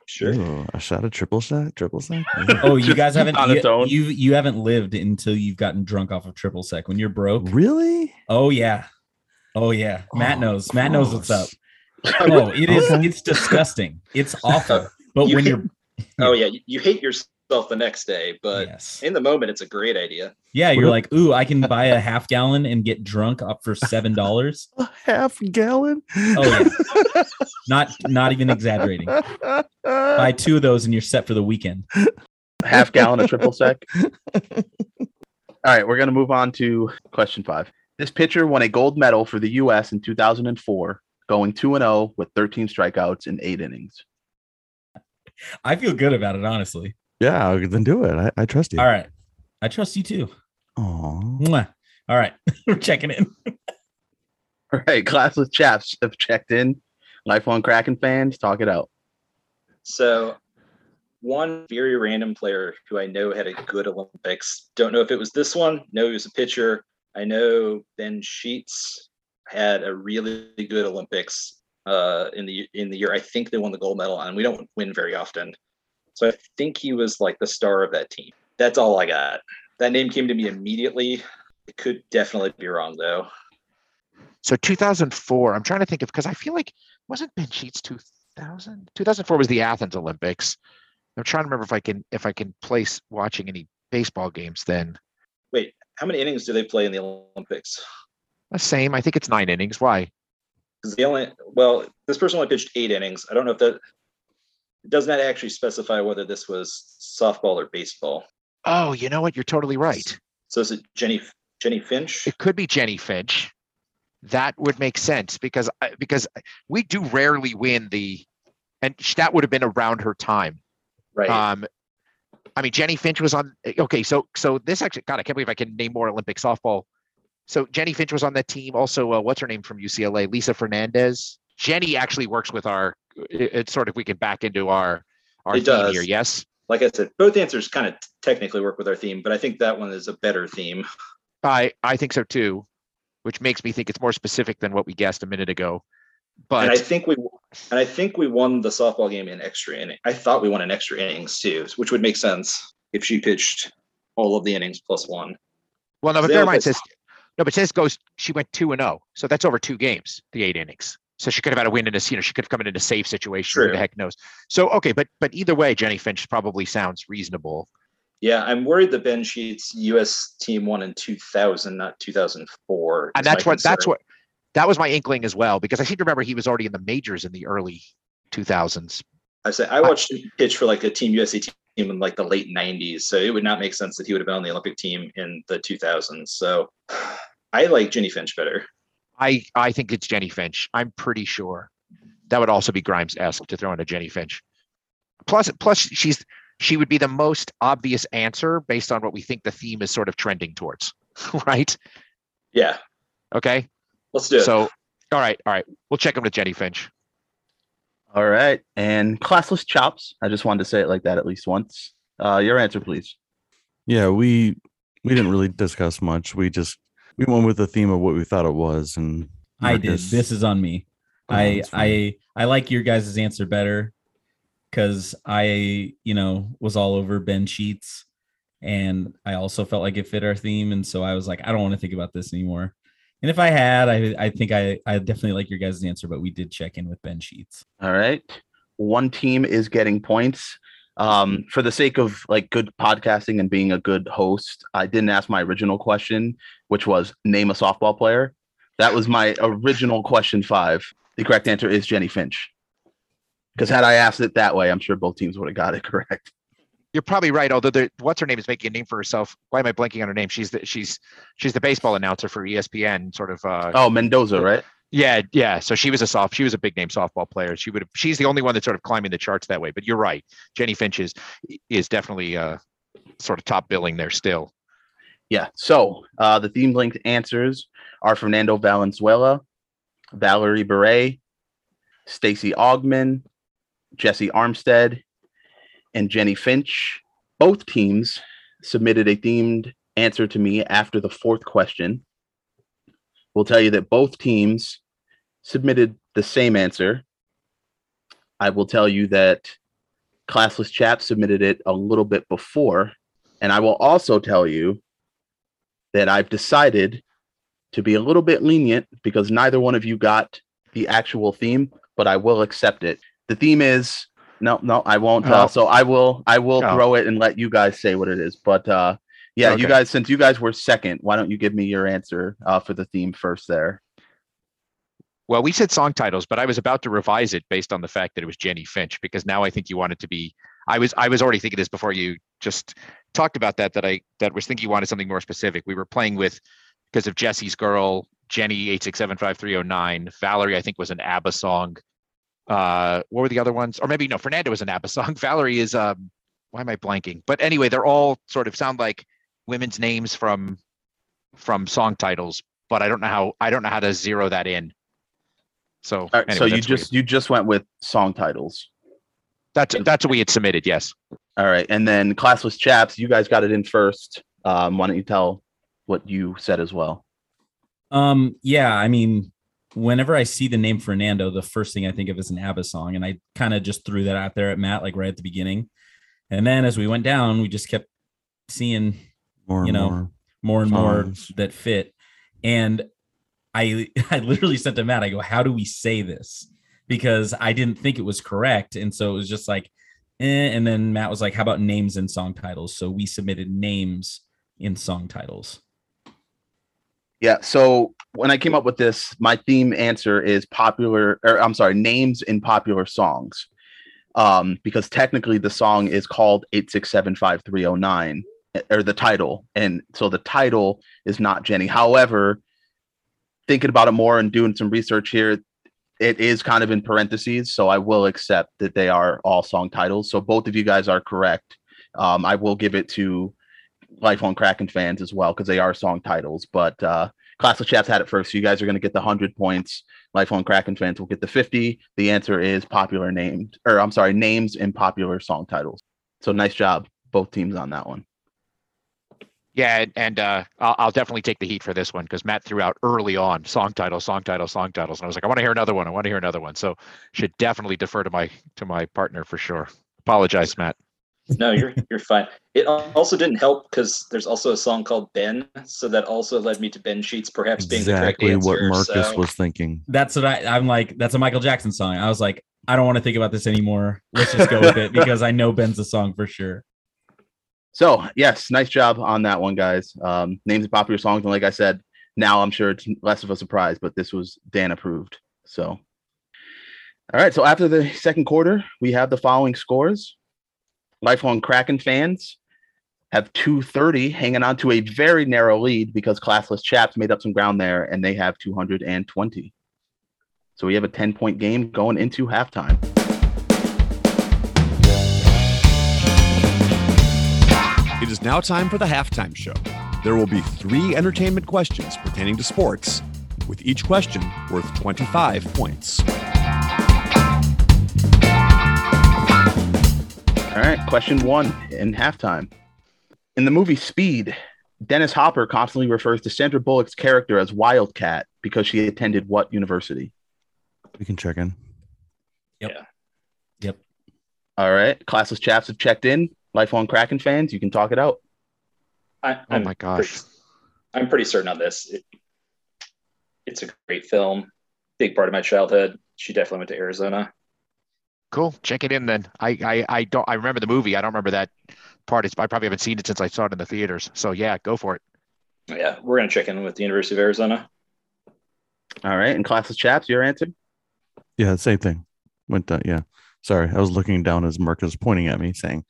Sure. Ooh, a shot of triple sec. Yeah. Oh, you guys haven't on its own. You haven't lived until you've gotten drunk off of triple sec when you're broke. Really? Oh yeah. Oh, Matt knows. Gross. Matt knows what's up. Oh, it is. It's disgusting. It's awful. But you hate yourself the next day, but yes, in the moment it's a great idea. Yeah, you're like, ooh, I can buy a half gallon and get drunk up for $7. A half gallon? Oh yeah. Not even exaggerating. Buy 2 of those and you're set for the weekend. Half gallon of triple sec. All right, we're going to move on to question 5. This pitcher won a gold medal for the U.S. in 2004, going 2-0 with 13 strikeouts in 8 innings. I feel good about it, honestly. Yeah, then do it. I trust you. All right. I trust you too. Aww. All right. We're checking in. All right. Classless chaps have checked in. Lifelong Kraken fans, talk it out. So one very random player who I know had a good Olympics. Don't know if it was this one. No, he was a pitcher. I know Ben Sheets had a really good Olympics in the year. I think they won the gold medal, and we don't win very often. So I think he was like the star of that team. That's all I got. That name came to me immediately. It could definitely be wrong, though. So 2004, I'm trying to think of, because I feel like, wasn't Ben Sheets 2000? 2004 was the Athens Olympics. I'm trying to remember if I can place watching any baseball games then. Wait, how many innings do they play in the Olympics? The same. I think it's 9 innings. Why? Because this person only pitched 8 innings. I don't know if that... It does not actually specify whether this was softball or baseball. Oh, you know what? You're totally right. So is it Jenny Finch? It could be Jenny Finch. That would make sense because we do rarely win and that would have been around her time. Right. I mean, Jenny Finch was on. Okay. So this actually, God, I can't believe I can name more Olympic softball. So Jenny Finch was on that team. Also, what's her name from UCLA? Lisa Fernandez. Jenny actually works with our, it's sort of, we can back into our theme does. Here. Yes. Like I said, both answers kind of technically work with our theme, but I think that one is a better theme. I think so too, which makes me think it's more specific than what we guessed a minute ago. But I think we won the softball game in extra innings. I thought we won in extra innings too, which would make sense if she pitched all of the innings plus one. Well, no, but bear mind says no, but she went 2-0, so that's over 2 games, the 8 innings. So she could have had a win in a, you know, she could have come in a safe situation. True. Who the heck knows? So, okay. But either way, Jenny Finch probably sounds reasonable. Yeah. I'm worried that Ben Sheets U.S. team won in 2000, not 2004. And that was my inkling as well, because I seem to remember he was already in the majors in the early 2000s. I watched him pitch for like a team USA team in like the late 90s. So it would not make sense that he would have been on the Olympic team in the 2000s. So I like Jenny Finch better. I think it's Jenny Finch. I'm pretty sure. That would also be Grimes-esque to throw in a Jenny Finch. Plus she would be the most obvious answer based on what we think the theme is sort of trending towards, right? Yeah. Okay. Let's do it. So, all right. We'll check in with Jenny Finch. All right. And classless chops. I just wanted to say it like that at least once. Your answer, please. Yeah, we didn't really discuss much. We went with the theme of what we thought it was, and Markkus. I did. This is on me. Oh, I like your guys' answer better because I, you know, was all over Ben Sheets, and I also felt like it fit our theme, and so I was like, I don't want to think about this anymore. And if I had, I think I definitely like your guys' answer, but we did check in with Ben Sheets. All right, one team is getting points. For the sake of like good podcasting and being a good host, I didn't ask my original question, which was name a softball player. That was my original question 5. The correct answer is Jenny Finch. Because had I asked it that way, I'm sure both teams would have got it correct. You're probably right. Although what's her name is making a name for herself. Why am I blanking on her name? She's the baseball announcer for ESPN, sort of. Mendoza, right? Yeah. So she was a big name softball player. She's the only one that's sort of climbing the charts that way. But you're right. Jenny Finch is definitely sort of top billing there still. Yeah. So the theme linked answers are Fernando Valenzuela, Valerie Beret, Stacey Augmon, Jesse Armstead, and Jenny Finch. Both teams submitted a themed answer to me after the fourth question. We'll tell you that both teams submitted the same answer. I will tell you that Classless Chap submitted it a little bit before. And I will also tell you that I've decided to be a little bit lenient because neither one of you got the actual theme, but I will accept it. The theme is no, I won't tell. So I will throw it and let you guys say what it is. But okay. You guys, since you guys were second, why don't you give me your answer for the theme first there? Well, we said song titles, but I was about to revise it based on the fact that it was Jenny Finch, because now I think you want it to be, I was already thinking this before you just talked about that was thinking you wanted something more specific. We were playing with, because of Jesse's Girl, Jenny 8675309, Valerie, I think, was an ABBA song. What were the other ones? Or maybe no, Fernando was an ABBA song. Valerie is why am I blanking? But anyway, they're all sort of sound like women's names from song titles, but I don't know how to zero that in. So right, anyway, so you just went with song titles. That's what we had submitted, yes. All right, and then Classless Chaps, you guys got it in first. Why don't you tell what you said as well? Yeah, I mean, whenever I see the name Fernando, the first thing I think of is an ABBA song. And I kind of just threw that out there at Matt, like right at the beginning. And then as we went down, we just kept seeing more and more that fit. And I literally said to Matt, I go, how do we say this? Because I didn't think it was correct. And so it was just like, and then Matt was like, how about names and song titles? So we submitted names in song titles. Yeah, so when I came up with this, my theme answer is names in popular songs, because technically the song is called 8675309, or the title, and so the title is not Jenny. However, thinking about it more and doing some research here, it is kind of in parentheses, so I will accept that they are all song titles. So both of you guys are correct. I will give it to Lifelong Kraken fans as well, because they are song titles, but Classless Chaps had it first, so you guys are going to get the 100 points. Lifelong Kraken fans will get the 50. The answer is names in popular song titles. So nice job, both teams, on that one. Yeah, and I'll definitely take the heat for this one, because Matt threw out early on song titles, and I was like, I want to hear another one. So should definitely defer to my partner for sure. Apologize, Matt. No, you're fine. It also didn't help because there's also a song called Ben, so that also led me to Ben Sheets, perhaps being exactly the correct answer. Exactly what Markkus was thinking. That's what I'm like. That's a Michael Jackson song. I was like, I don't want to think about this anymore. Let's just go with it, because I know Ben's a song for sure. So yes, nice job on that one, guys. Names of popular songs, and like I said, now I'm sure it's less of a surprise, but this was Dan approved. So, all right. So after the second quarter, we have the following scores. Lifelong Kraken fans have 230, hanging on to a very narrow lead because Classless Chaps made up some ground there, and they have 220. So we have a 10-point game going into halftime. It is now time for the halftime show. There will be 3 entertainment questions pertaining to sports, with each question worth 25 points. All right, question 1 in halftime. In the movie Speed, Dennis Hopper constantly refers to Sandra Bullock's character as Wildcat because she attended what university? We can check in. Yep. Yeah. Yep. All right, Classless Chaps have checked in. Lifelong Kraken fans, you can talk it out. Oh my gosh. I'm pretty certain on this. It's a great film. Big part of my childhood. She definitely went to Arizona. Cool. Check it in then. I remember the movie. I don't remember that part. I probably haven't seen it since I saw it in the theaters. So yeah, go for it. Yeah, we're going to check in with the University of Arizona. All right. And Classless Chaps, your answer? Yeah, same thing. Went down. Yeah. Sorry. I was looking down as Mark was pointing at me saying,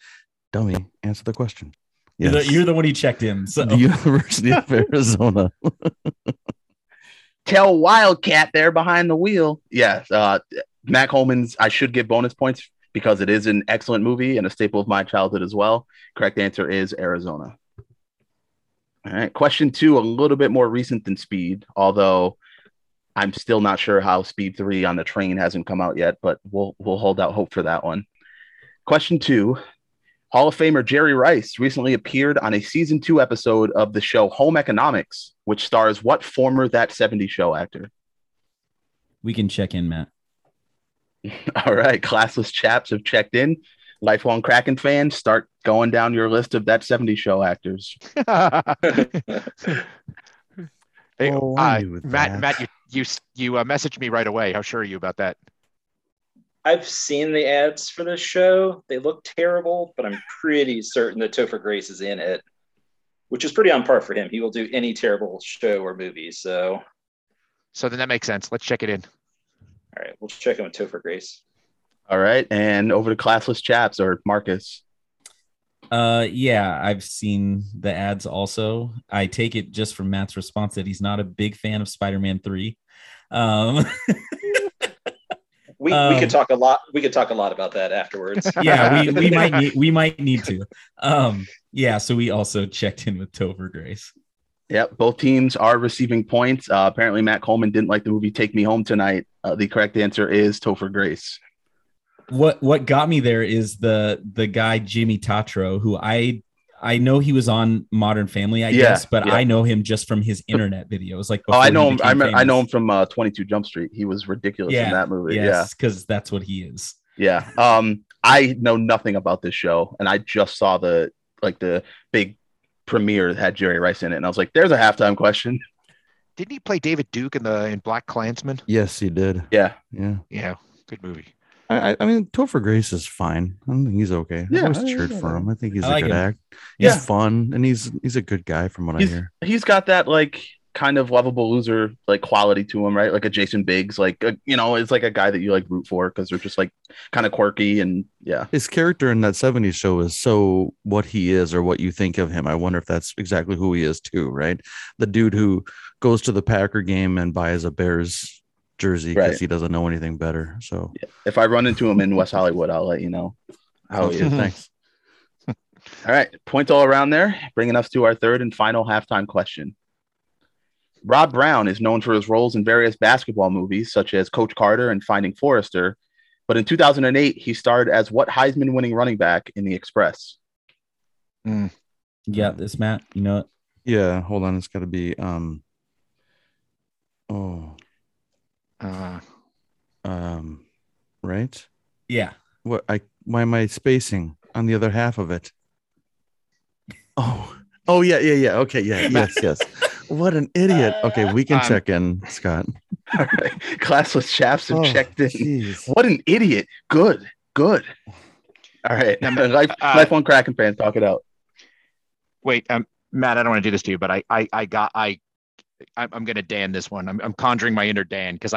dummy, answer the question. Yes. You're the one he checked in. So. The University of Arizona. Tell Wildcat there behind the wheel. Yes. Matt Coleman's, I should give bonus points because it is an excellent movie and a staple of my childhood as well. Correct answer is Arizona. All right. Question two, a little bit more recent than Speed, although I'm still not sure how Speed 3 on the train hasn't come out yet, but we'll hold out hope for that one. Question two, Hall of Famer Jerry Rice recently appeared on a season 2 episode of the show Home Economics, which stars what former That 70s Show actor? We can check in, Matt. All right. Classless chaps have checked in. Lifelong Kraken fans, start going down your list of That 70s Show actors. Hey, Matt, you messaged me right away. How sure are you about that? I've seen the ads for this show. They look terrible, but I'm pretty certain that Topher Grace is in it, which is pretty on par for him. He will do any terrible show or movie. So then that makes sense. Let's check it in. All right, we'll check in with Topher Grace. All right, and over to Classless Chaps or Markkus. Yeah, I've seen the ads also. I take it just from Matt's response that he's not a big fan of Spider-Man 3. We could talk a lot. We could talk a lot about that afterwards. Yeah, we might need to. Yeah, so we also checked in with Topher Grace. Yep, both teams are receiving points. Apparently, Matt Coleman didn't like the movie Take Me Home Tonight. The correct answer is Topher Grace. What got me there is the guy Jimmy Tatro, who I know he was on Modern Family, I guess, but yeah. I know him just from his internet videos. Like, I know him. I know him from 22 Jump Street. He was ridiculous in that movie. Yes, because that's what he is. Yeah. I know nothing about this show, and I just saw the big premiere that had Jerry Rice in it, and I was like, "There's a halftime question." Didn't he play David Duke in Black Klansman? Yes, he did. Yeah. Good movie. I mean, Topher Grace is fine. I think he's okay. Yeah, I always cheered for him. I think he's a good actor. He's fun, and he's a good guy from what I hear. He's got that kind of lovable loser quality to him, right? Like a Jason Biggs, it's like a guy that you root for because they're just kind of quirky and yeah. His character in That 70s Show is so what he is or what you think of him. I wonder if that's exactly who he is too, right? The dude who goes to the Packer game and buys a Bears jersey because he doesn't know anything better. So if I run into him in West Hollywood, I'll let you know how he is. Thanks. All right, points all around there, bringing us to our third and final halftime question. Rob Brown is known for his roles in various basketball movies such as Coach Carter and Finding Forrester, but in 2008 he starred as what Heisman winning running back in The Express? Yeah, this Matt, you know it. Yeah, hold on, it's got to be right? Yeah. What? Why am I spacing on the other half of it? Oh, yeah. Okay, yeah, yes. What an idiot. Okay, we can check in, Scott. All right, Classless Chaps have checked in. Geez. What an idiot. Good. All right, Lifelong Kraken fan, talk it out. Wait, Matt, I don't want to do this to you, but I'm going to Dan this one. I'm conjuring my inner Dan because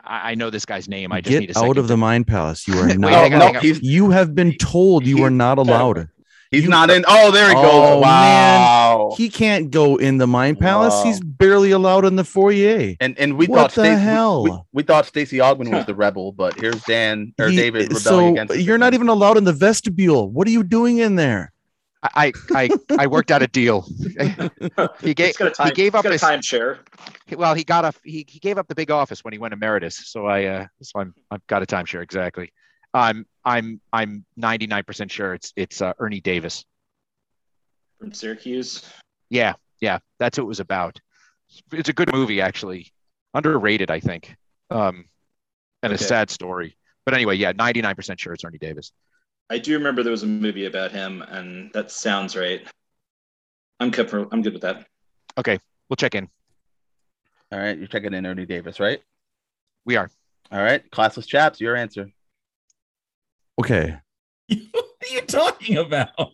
I know this guy's name. I just need to get out of the Mind Palace. You are not. You have been told you are not allowed. He's not in. Oh, there he goes. Oh, wow. Man. He can't go in the Mind Palace. Wow. He's barely allowed in the foyer. And we what thought the hell? We thought Stacey Augmon was the rebel, but here's Dan or David rebelling against. You're not even allowed in the vestibule. What are you doing in there? I worked out a deal. He gave up his timeshare. Well, he gave up the big office when he went emeritus. So I've got a timeshare exactly. I'm 99% sure it's Ernie Davis from Syracuse. Yeah, that's what it was about. It's a good movie actually, underrated I think, and a sad story. But anyway, yeah, 99% sure it's Ernie Davis. I do remember there was a movie about him, and that sounds right. I'm good with that. Okay, we'll check in. All right, you're checking in Ernie Davis, right? We are. All right, Classless Chaps, your answer. Okay. What are you talking about?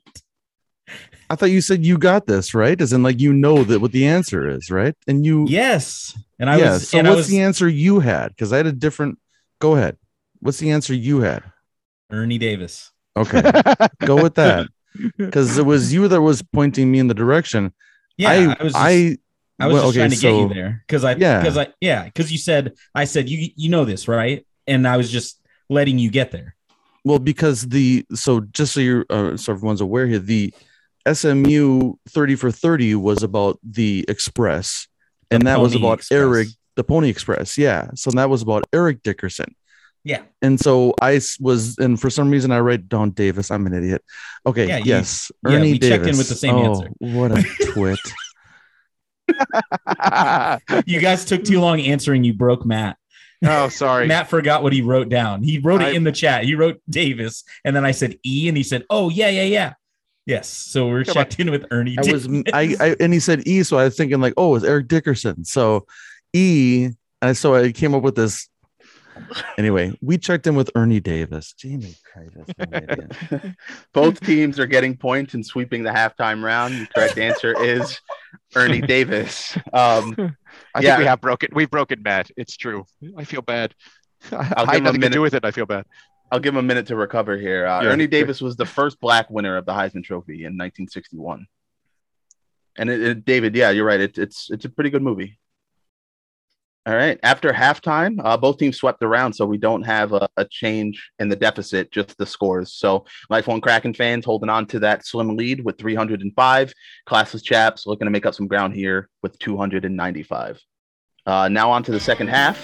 I thought you said you got this, right? As in, you know that what the answer is, right? And you... Yes. And I was... So what's the answer you had? Because I had a different... Go ahead. What's the answer you had? Ernie Davis. Okay, go with that, because it was you that was pointing me in the direction. Yeah, I was just trying to get you there because you said, I said you know this, right? And I was just letting you get there. Well, because so everyone's aware here, the SMU 30 for 30 was about the Express, and that was about Eric, the Pony Express. Yeah, so that was about Eric Dickerson. Yeah. And so and for some reason I write down Davis. I'm an idiot. Okay. Yeah, yes. Ernie Davis. Checked in with the same answer. What a twit. You guys took too long answering. You broke Matt. Oh, sorry. Matt forgot what he wrote down. He wrote it in the chat. He wrote Davis. And then I said E, and he said, oh, yeah. Yes. So we're checked in with Ernie Davis. And he said E. So I was thinking, like, oh, it's Eric Dickerson. So E. And so I came up with this. Anyway, we checked in with Ernie Davis. Jamie Davis. Both teams are getting points and sweeping the halftime round. The correct answer is Ernie Davis. I think we have broken. We've broken Matt. It's true. I feel bad. I had nothing to do with it. I feel bad. I'll give him a minute to recover here. Ernie Davis was the first black winner of the Heisman Trophy in 1961. And David, yeah, you're right. It's a pretty good movie. All right. After halftime, both teams swept around, so we don't have a change in the deficit, just the scores. So, lifelong Kraken fans holding on to that slim lead with 305. Classless chaps looking to make up some ground here with 295. Now on to the second half.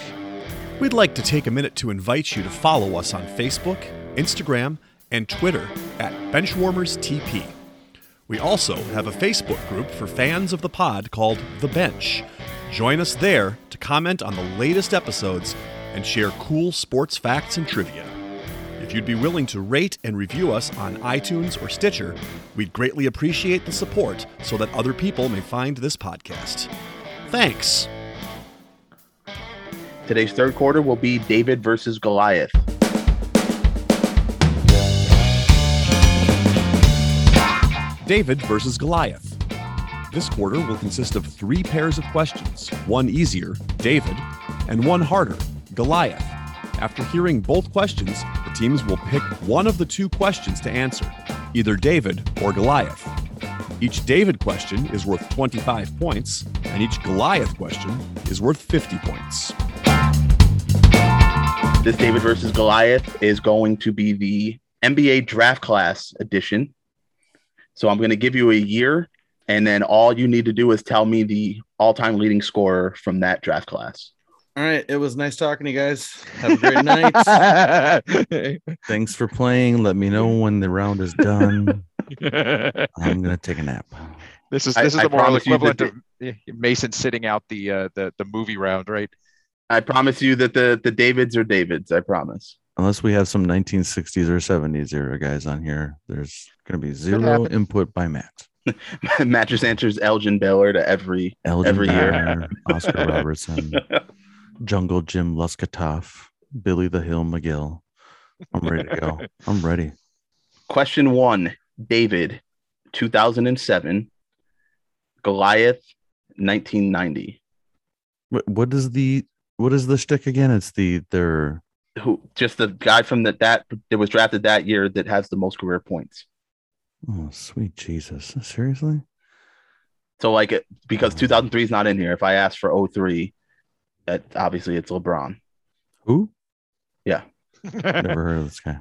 We'd like to take a minute to invite you to follow us on Facebook, Instagram, and Twitter at Benchwarmers TP. We also have a Facebook group for fans of the pod called The Bench. Join us there to comment on the latest episodes and share cool sports facts and trivia. If you'd be willing to rate and review us on iTunes or Stitcher, we'd greatly appreciate the support so that other people may find this podcast. Thanks. Today's third quarter will be David versus Goliath. David versus Goliath. This quarter will consist of three pairs of questions, one easier, David, and one harder, Goliath. After hearing both questions, the teams will pick one of the two questions to answer, either David or Goliath. Each David question is worth 25 points, and each Goliath question is worth 50 points. This David versus Goliath is going to be the NBA Draft Class edition. So I'm going to give you a year, and then all you need to do is tell me the all-time leading scorer from that draft class. All right. It was nice talking to you guys. Have a great night. Thanks for playing. Let me know when the round is done. I'm going to take a nap. This is the moral equivalent of Mason sitting out the movie round, right? I promise you that the Davids are Davids. I promise. Unless we have some 1960s or 70s era guys on here, there's going to be zero input by Matt. Matt just answers Elgin Baylor to every year. Oscar Robertson, Jungle Jim Luskatoff, Billy the Hill McGill. I'm ready to go. I'm ready. Question one, David, 2007. Goliath, 1990. What is the shtick again? It's the guy from that was drafted that year that has the most career points. Oh, sweet Jesus. Seriously? So, because 2003 is not in here, if I ask for 03, obviously it's LeBron. Who? Yeah. Never heard of this guy.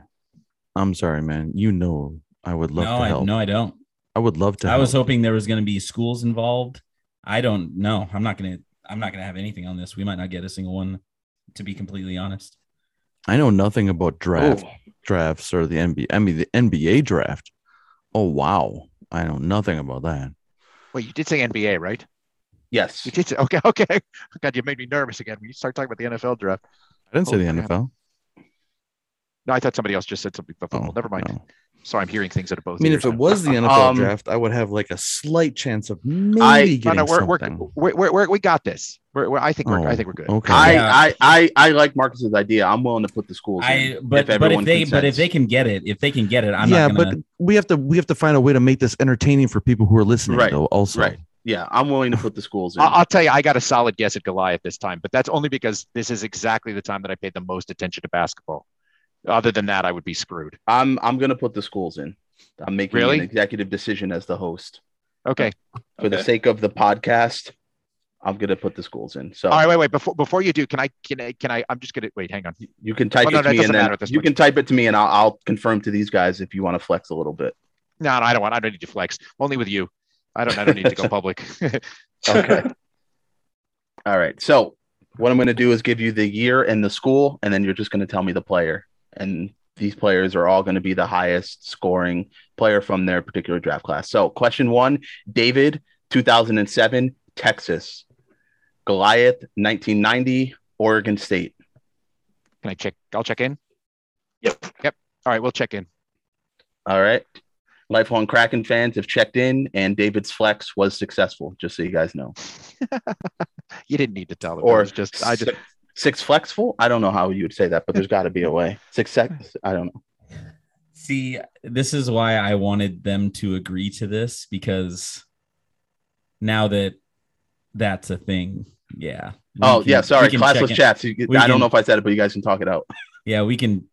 I'm sorry, man. You know I would love to help. No, I don't. I would love to help. I was hoping there was going to be schools involved. I don't know. I'm not going to have anything on this. We might not get a single one, to be completely honest. I know nothing about drafts or the NBA. I mean, the NBA draft. Oh, wow. I know nothing about that. Well, you did say NBA, right? Yes. You did say, okay. God, you made me nervous again when you start talking about the NFL draft. I didn't say the NFL. No, I thought somebody else just said something about football. Never mind. No. Sorry, I'm hearing things that are both. I mean, if it was the NFL draft, I would have a slight chance of maybe getting something. We got this. I think we're good. Okay. I like Marcus's idea. I'm willing to put the schools in. But if they can get it, I'm not gonna. But we have to find a way to make this entertaining for people who are listening. Right. Though, also. Right. Yeah, I'm willing to put the schools in. I'll tell you, I got a solid guess at Goliath this time, but that's only because this is exactly the time that I paid the most attention to basketball. Other than that, I would be screwed. I'm going to put the schools in. I'm making an executive decision as the host. Okay. For the sake of the podcast, I'm going to put the schools in. So all right, wait. Before you do, can I I'm just going to wait. Hang on. You can type it to me, and then you can type it to me, and I'll confirm to these guys if you want to flex a little bit. No, I don't need to flex. Only with you. I don't need to go public. Okay. All right. So what I'm going to do is give you the year and the school, and then you're just going to tell me the player. And these players are all going to be the highest scoring player from their particular draft class. So question one, David, 2007, Texas. Goliath, 1990, Oregon State. Can I check? I'll check in. Yep. All right. We'll check in. All right. Lifelong Kraken fans have checked in, and David's flex was successful, just so you guys know. You didn't need to tell them. Or I just six flexful? I don't know how you would say that, but there's got to be a way. 6 seconds? I don't know. See, this is why I wanted them to agree to this, because now that's a thing. Yeah. Sorry. Classless chats. I don't know if I said it, but you guys can talk it out. Yeah, we can.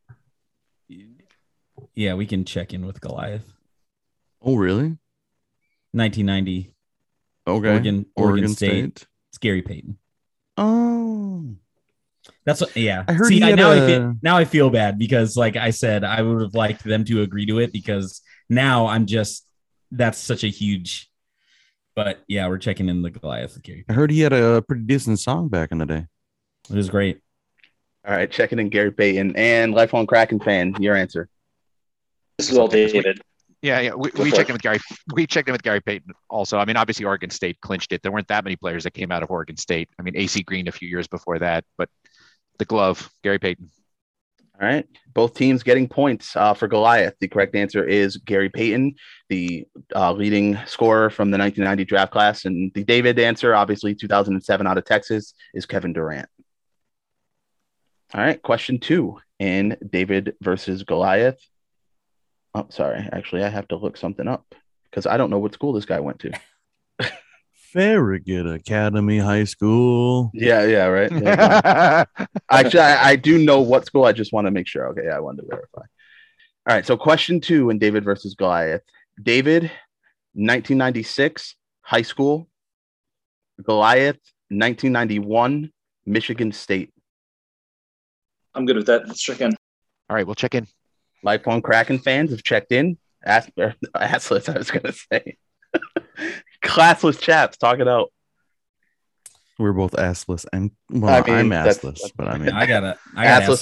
Yeah, we can check in with Goliath. Oh, really? 1990. Okay. Oregon State. It's Gary Payton. Oh. That's what, yeah. I heard now I feel bad because, like I said, I would have liked them to agree to it because now I'm just, that's such a huge, but yeah, we're checking in the Goliath with Gary Payton. I heard he had a pretty decent song back in the day. It was great. All right. Checking in Gary Payton and lifelong Kraken fan. Your answer. This is all David. Yeah. We checked in with Gary. We checked in with Gary Payton also. I mean, obviously Oregon State clinched it. There weren't that many players that came out of Oregon State. I mean, AC Green a few years before that, but the glove, Gary Payton. All right. Both teams getting points for Goliath. The correct answer is Gary Payton, the leading scorer from the 1990 draft class. And the David answer, obviously 2007 out of Texas, is Kevin Durant. All right. Question two in David versus Goliath. Oh, sorry. Actually, I have to look something up because I don't know what school this guy went to. Farragut Academy High School. Yeah, right. Yeah, actually, I do know what school. I just want to make sure. Okay, I wanted to verify. All right, so question two in David versus Goliath. David, 1996, high school. Goliath, 1991, Michigan State. I'm good with that. Let's check in. All right, we'll check in. Lifelong Kraken fans have checked in. Assless, I was going to say. Classless chaps, talk it out. We're both assless. I'm assless, but I mean, I got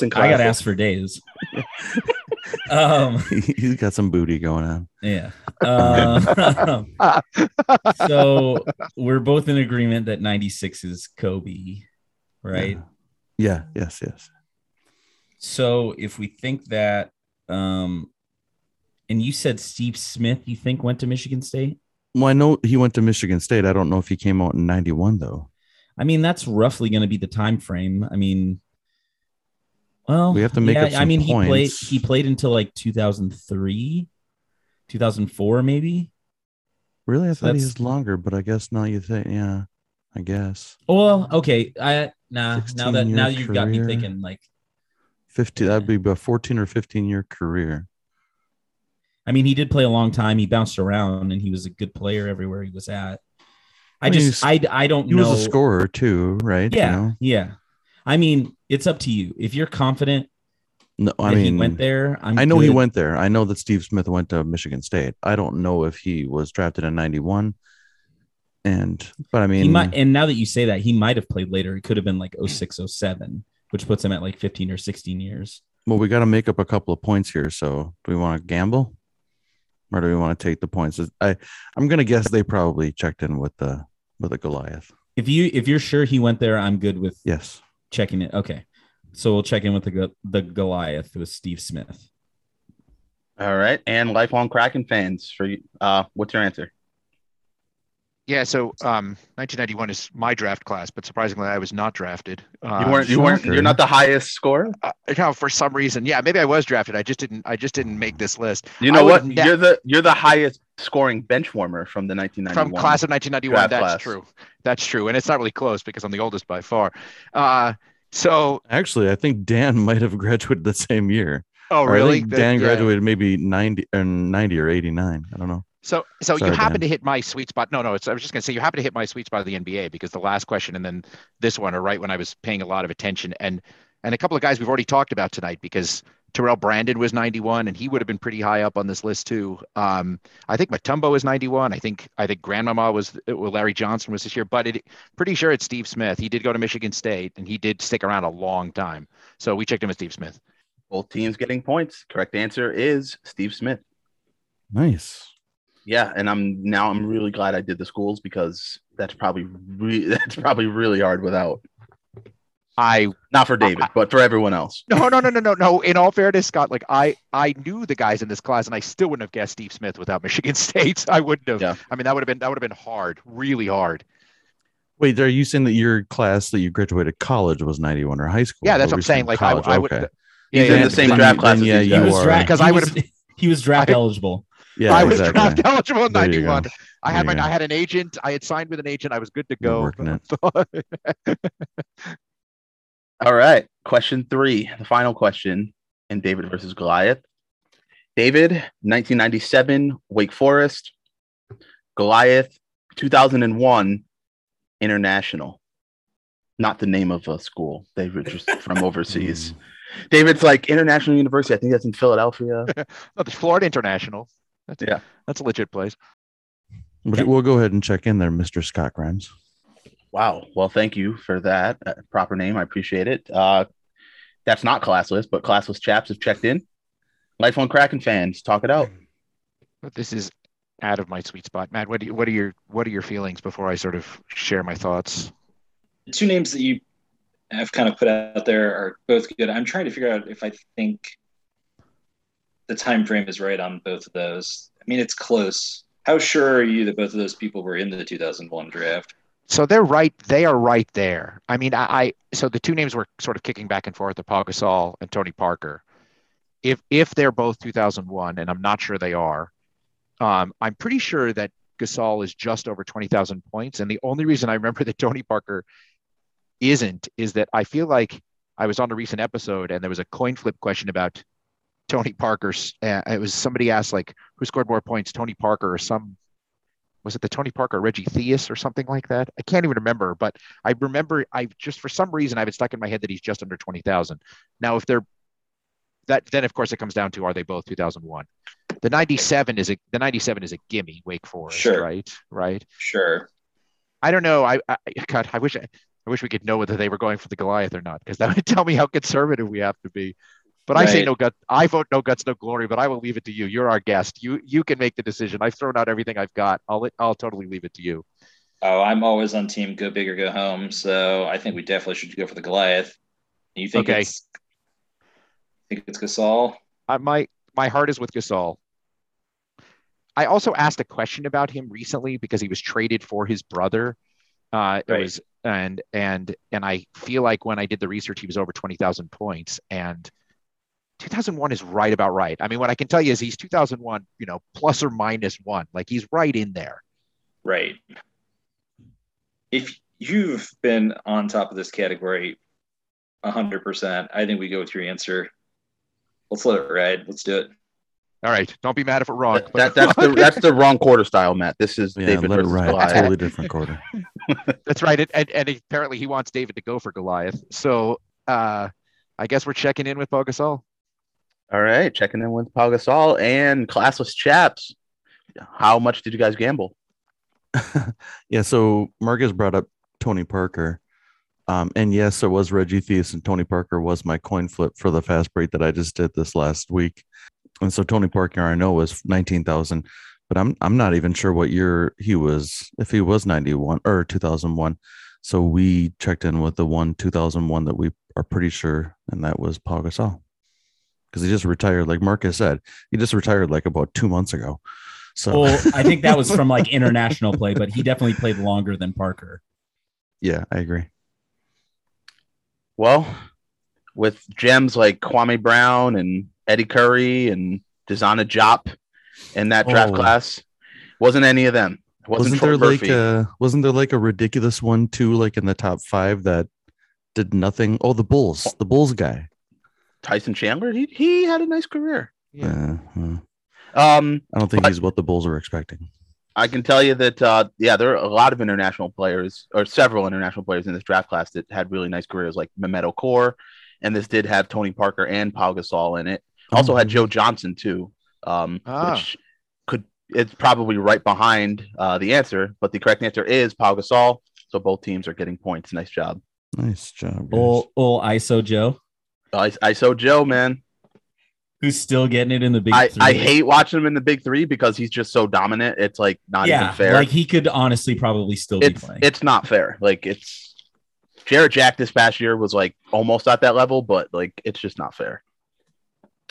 ass for days. He's got some booty going on. Yeah. So we're both in agreement that 96 is Kobe, right? Yeah. Yes. So if we think that, and you said Steve Smith, you think went to Michigan State? Well, I know he went to Michigan State. I don't know if he came out in 91, though. I mean, that's roughly going to be the time frame. I mean, well, we have to make up some points. He played until like 2003, 2004, maybe. Really? I thought he was longer, but I guess now you think, yeah, I guess. Well, okay. Now you've got me thinking like 15, that'd be about 14 or 15-year career. I mean, he did play a long time. He bounced around, and he was a good player everywhere he was at. I don't know. He was a scorer too, right? Yeah, you know? Yeah. I mean, it's up to you. If you're confident, he went there. I know he went there. I know that Steve Smith went to Michigan State. I don't know if he was drafted in 91, but I mean, he might, and now that you say that, he might have played later. It could have been like 06, 07, which puts him at like 15 or 16 years. Well, we got to make up a couple of points here. So, do we want to gamble? Or do we want to take the points? I'm going to guess they probably checked in with the Goliath. If you're sure he went there, I'm good with checking it. Okay, so we'll check in with the Goliath with Steve Smith. All right, and lifelong Kraken fans, for what's your answer? Yeah, so 1991 is my draft class, but surprisingly, I was not drafted. You weren't. You're not the highest scorer. No, for some reason. Yeah, maybe I was drafted. I just didn't make this list. You know what? You're the highest scoring bench warmer from the 1991 from class of 1991. That's true. That's true, and it's not really close because I'm the oldest by far. So actually, I think Dan might have graduated the same year. Oh, really? Dan graduated maybe 90 or 89. I don't know. So sorry, you happen Dan. To hit my sweet spot. No, I was just going to say you happen to hit my sweet spot of the NBA because the last question and then this one are right when I was paying a lot of attention. And a couple of guys we've already talked about tonight because Terrell Brandon was 91 and he would have been pretty high up on this list too. I think Mutombo is 91. I think Grandmama Larry Johnson was this year, but pretty sure it's Steve Smith. He did go to Michigan State and he did stick around a long time. So we checked him as Steve Smith. Both teams getting points. Correct answer is Steve Smith. Nice. Yeah, and I'm really glad I did the schools because that's probably really hard without. Not for David, but for everyone else. No. In all fairness, Scott, like I knew the guys in this class, and I still wouldn't have guessed Steve Smith without Michigan State. I wouldn't have. Yeah. I mean, that would have been hard, really hard. Wait, are you saying that your class that you graduated college was 91 or high school? Yeah, that's what I'm saying. Like college, I would. Okay. He's in the same draft class. Yeah, you were because I would have. He was draft eligible. Yeah, I was draft eligible in 91. I had an agent. I had signed with an agent. I was good to go. All right. Question 3, the final question in David versus Goliath. David, 1997, Wake Forest. Goliath, 2001, International. Not the name of a school. They were just from overseas. David's like International University. I think that's in Philadelphia. No, the Florida International. That's a legit place. We'll go ahead and check in there, Mr. Scott Grimes. Wow. Well, thank you for that proper name. I appreciate it. That's not classless, but classless chaps have checked in. Life on Kraken fans, talk it out. This is out of my sweet spot, Matt. What are your feelings before I sort of share my thoughts? The two names that you have kind of put out there are both good. I'm trying to figure out if I think the time frame is right on both of those. I mean, it's close. How sure are you that both of those people were in the 2001 draft? So they're right. They are right there. I mean, so the two names were sort of kicking back and forth, the Pau Gasol and Tony Parker. If they're both 2001, and I'm not sure they are, I'm pretty sure that Gasol is just over 20,000 points. And the only reason I remember that Tony Parker isn't is that I feel like I was on a recent episode and there was a coin flip question about Tony Parker. It was somebody asked like, who scored more points, Tony Parker or some. Was it the Tony Parker, Reggie Theus or something like that? I can't even remember, but I remember for some reason I had stuck in my head that he's just under 20,000. Now, if they're that, then of course it comes down to, are they both 2001? The 97 is a gimme, Wake Forest, sure. Right? Sure. I don't know. God, I wish we could know whether they were going for the Goliath or not, because that would tell me how conservative we have to be. But right. I say no guts. I vote no guts, no glory. But I will leave it to you. You're our guest. You can make the decision. I've thrown out everything I've got. I'll totally leave it to you. Oh, I'm always on team go big or go home. So I think we definitely should go for the Goliath. You think okay. Think it's Gasol? My heart is with Gasol. I also asked a question about him recently because he was traded for his brother. Right. It was and I feel like when I did the research, he was over 20,000 points and. 2001 is right about right. I mean, what I can tell you is he's 2001, plus or minus one. Like he's right in there. Right. If you've been on top of this category 100%, I think we go with your answer. Let's let it ride. Let's do it. All right. Don't be mad if it's wrong. That's the wrong quarter style, Matt. This is David versus Goliath. Totally different quarter. That's right. And apparently he wants David to go for Goliath. So I guess we're checking in with Pau Gasol. All right, checking in with Pau Gasol and classless chaps. How much did you guys gamble? Yeah, so Marcus brought up Tony Parker. And yes, there was Reggie Theus, and Tony Parker was my coin flip for the fast break that I just did this last week. And so Tony Parker, I know, was 19,000, but I'm not even sure what year he was, if he was 91 or 2001. So we checked in with the 2001 that we are pretty sure, and that was Pau Gasol. Because he just retired, like Marcus said, he just retired like about 2 months ago. So well, I think that was from like international play, but he definitely played longer than Parker. Yeah, I agree. Well, with gems like Kwame Brown and Eddie Curry and Dezana Jop in that draft class, wasn't any of them. Wasn't there like a ridiculous one too, like in the top 5 that did nothing? Oh, the Bulls guy. Tyson Chandler, he had a nice career. Yeah. I don't think he's what the Bulls were expecting. I can tell you that, there are a lot of international players, or several international players in this draft class that had really nice careers, like Mehmet Okur, and this did have Tony Parker and Pau Gasol in it. Also had Joe Johnson too, which it's probably right behind the answer, but the correct answer is Pau Gasol. So both teams are getting points. Nice job. Nice job. Old ISO Joe. ISO Joe, man. Who's still getting it in the big three. I hate watching him in the big three because he's just so dominant. It's like not even fair. Like he could honestly probably still be playing. It's not fair. Like it's Jarrett Jack this past year was like almost at that level, but like it's just not fair.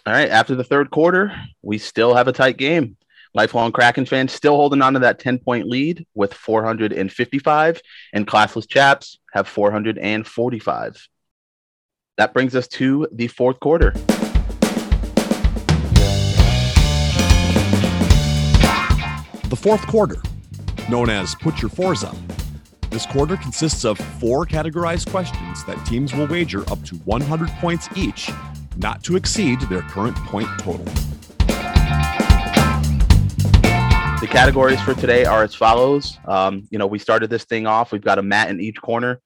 All right. After the third quarter, we still have a tight game. Lifelong Kraken fans still holding on to that 10-point lead with 455, and classless chaps have 445. That brings us to the fourth quarter. The fourth quarter, known as Put Your Fours Up. This quarter consists of four categorized questions that teams will wager up to 100 points each, not to exceed their current point total. The categories for today are as follows. We started this thing off. We've got a Matt in each corner.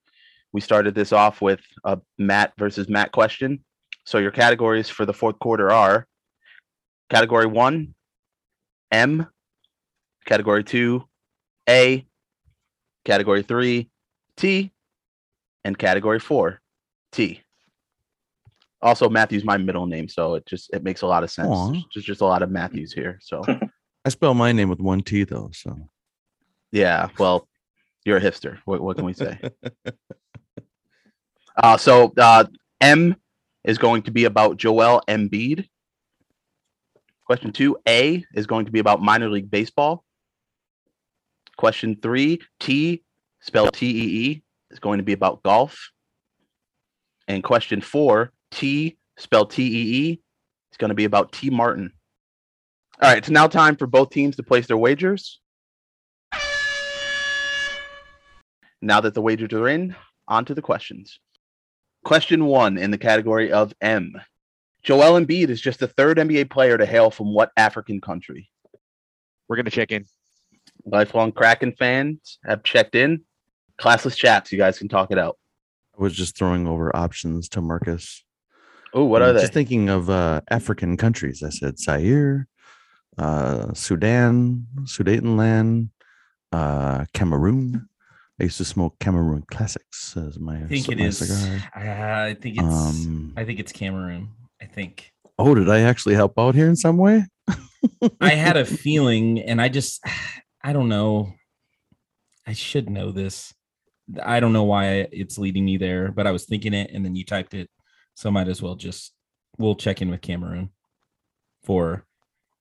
We started this off with a Matt versus Matt question. So your categories for the fourth quarter are category 1, M, category 2, A, category 3, T, and category 4, T. Also, Matthew's my middle name, so it makes a lot of sense. Aww. There's just a lot of Matthews here, so... I spell my name with one T, though. So, yeah. Well, you're a hipster. What can we say? M is going to be about Joel Embiid. Question 2, A is going to be about minor league baseball. Question 3, T, spelled T-E-E, is going to be about golf. And question 4, T, spelled T-E-E, is going to be about T. Martin. All right, it's now time for both teams to place their wagers. Now that the wagers are in, on to the questions. Question 1 in the category of M. Joel Embiid is just the third NBA player to hail from what African country? We're going to check in. Lifelong Kraken fans have checked in. Classless chaps, you guys can talk it out. I was just throwing over options to Markkus. Oh, what are they? Just thinking of African countries. I said Zaire. Sudan, Sudetenland, Cameroon. I used to smoke Cameroon classics as my cigar. I think it's Cameroon. I think. Oh, did I actually help out here in some way? I had a feeling, and I don't know. I should know this. I don't know why it's leading me there, but I was thinking it, and then you typed it, so might as well we'll check in with Cameroon for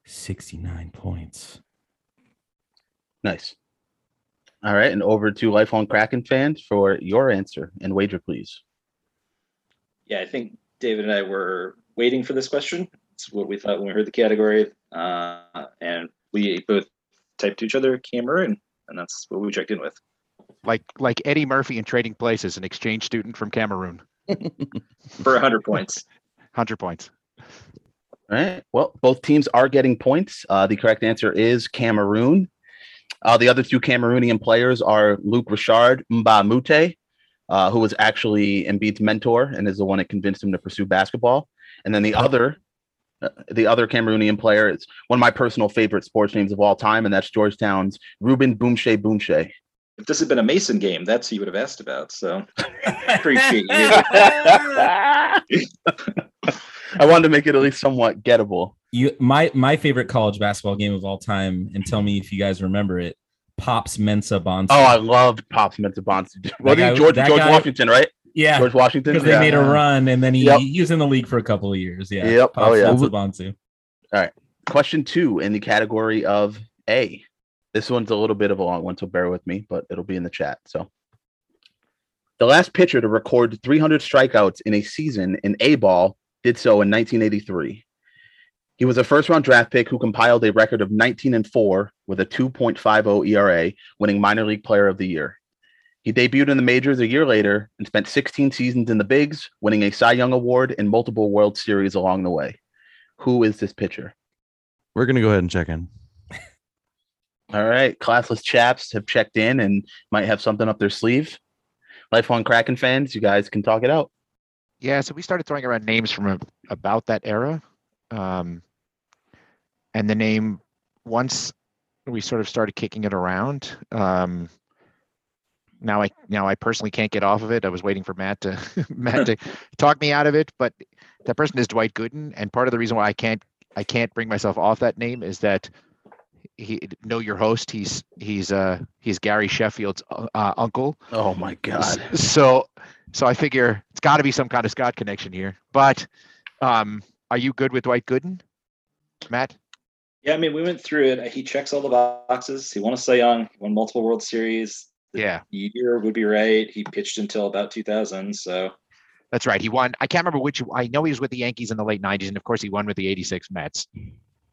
69 points. Nice. All right, and over to Lifelong Kraken fans for your answer and wager, please. Yeah, I think David and I were waiting for this question. It's what we thought when we heard the category. And we both typed to each other, Cameroon, and that's what we checked in with. Like Eddie Murphy in Trading Places, an exchange student from Cameroon. For 100 points. 100 points. All right. Well, both teams are getting points. The correct answer is Cameroon. The other two Cameroonian players are Luke Richard Mba Mute, who was actually Embiid's mentor and is the one that convinced him to pursue basketball. And then the other Cameroonian player is one of my personal favorite sports names of all time, and that's Georgetown's Ruben Boomshay Boomshay. If this had been a Mason game, that's who you would have asked about. So appreciate you. I wanted to make it at least somewhat gettable. My favorite college basketball game of all time, and tell me if you guys remember it, Pops Mensah Bonsu. Oh, I loved Pops Mensah Bonsu. George Washington, right? Yeah. George Washington. Because they made a run, and then he was in the league for a couple of years. Yeah. Yep. Pops Mensah Bonsu. All right. Question 2 in the category of A. This one's a little bit of a long one, so bear with me, but it'll be in the chat. So, the last pitcher to record 300 strikeouts in a season in A-ball did so in 1983. He was a first-round draft pick who compiled a record of 19-4 with a 2.50 ERA, winning Minor League Player of the Year. He debuted in the majors a year later and spent 16 seasons in the bigs, winning a Cy Young Award and multiple World Series along the way. Who is this pitcher? We're going to go ahead and check in. All right. Classless chaps have checked in and might have something up their sleeve. Lifelong Kraken fans, you guys can talk it out. Yeah, so we started throwing around names from about that era. And the name, once we sort of started kicking it around, now I personally can't get off of it. I was waiting for Matt to talk me out of it, but that person is Dwight Gooden, and part of the reason why I can't bring myself off that name is that your host. He's Gary Sheffield's uncle. Oh my God! So I figure it's got to be some kind of Scott connection here. But are you good with Dwight Gooden, Matt? Yeah, I mean, we went through it. He checks all the boxes. He won a Cy Young. He won multiple World Series. Yeah, year would be right. He pitched until about 2000. So that's right. He won. I can't remember which. I know he was with the Yankees in the late 90s, and of course, he won with the '86 Mets.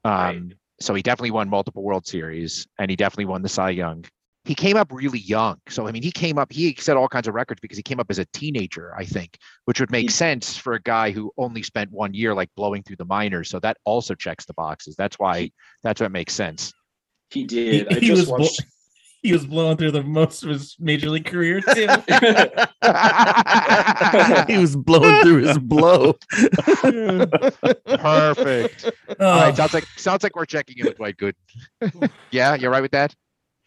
Right. So he definitely won multiple World Series, and he definitely won the Cy Young. He came up really young. So, I mean, he set all kinds of records because he came up as a teenager, I think, which would make sense for a guy who only spent 1 year, like blowing through the minors. So that also checks the boxes. That's why, that's what makes sense. He did. He was blowing through the most of his major league career, too. He was blowing through his blow. Perfect. All right, sounds like we're checking in with Dwight Gooden. Yeah, you're right with that?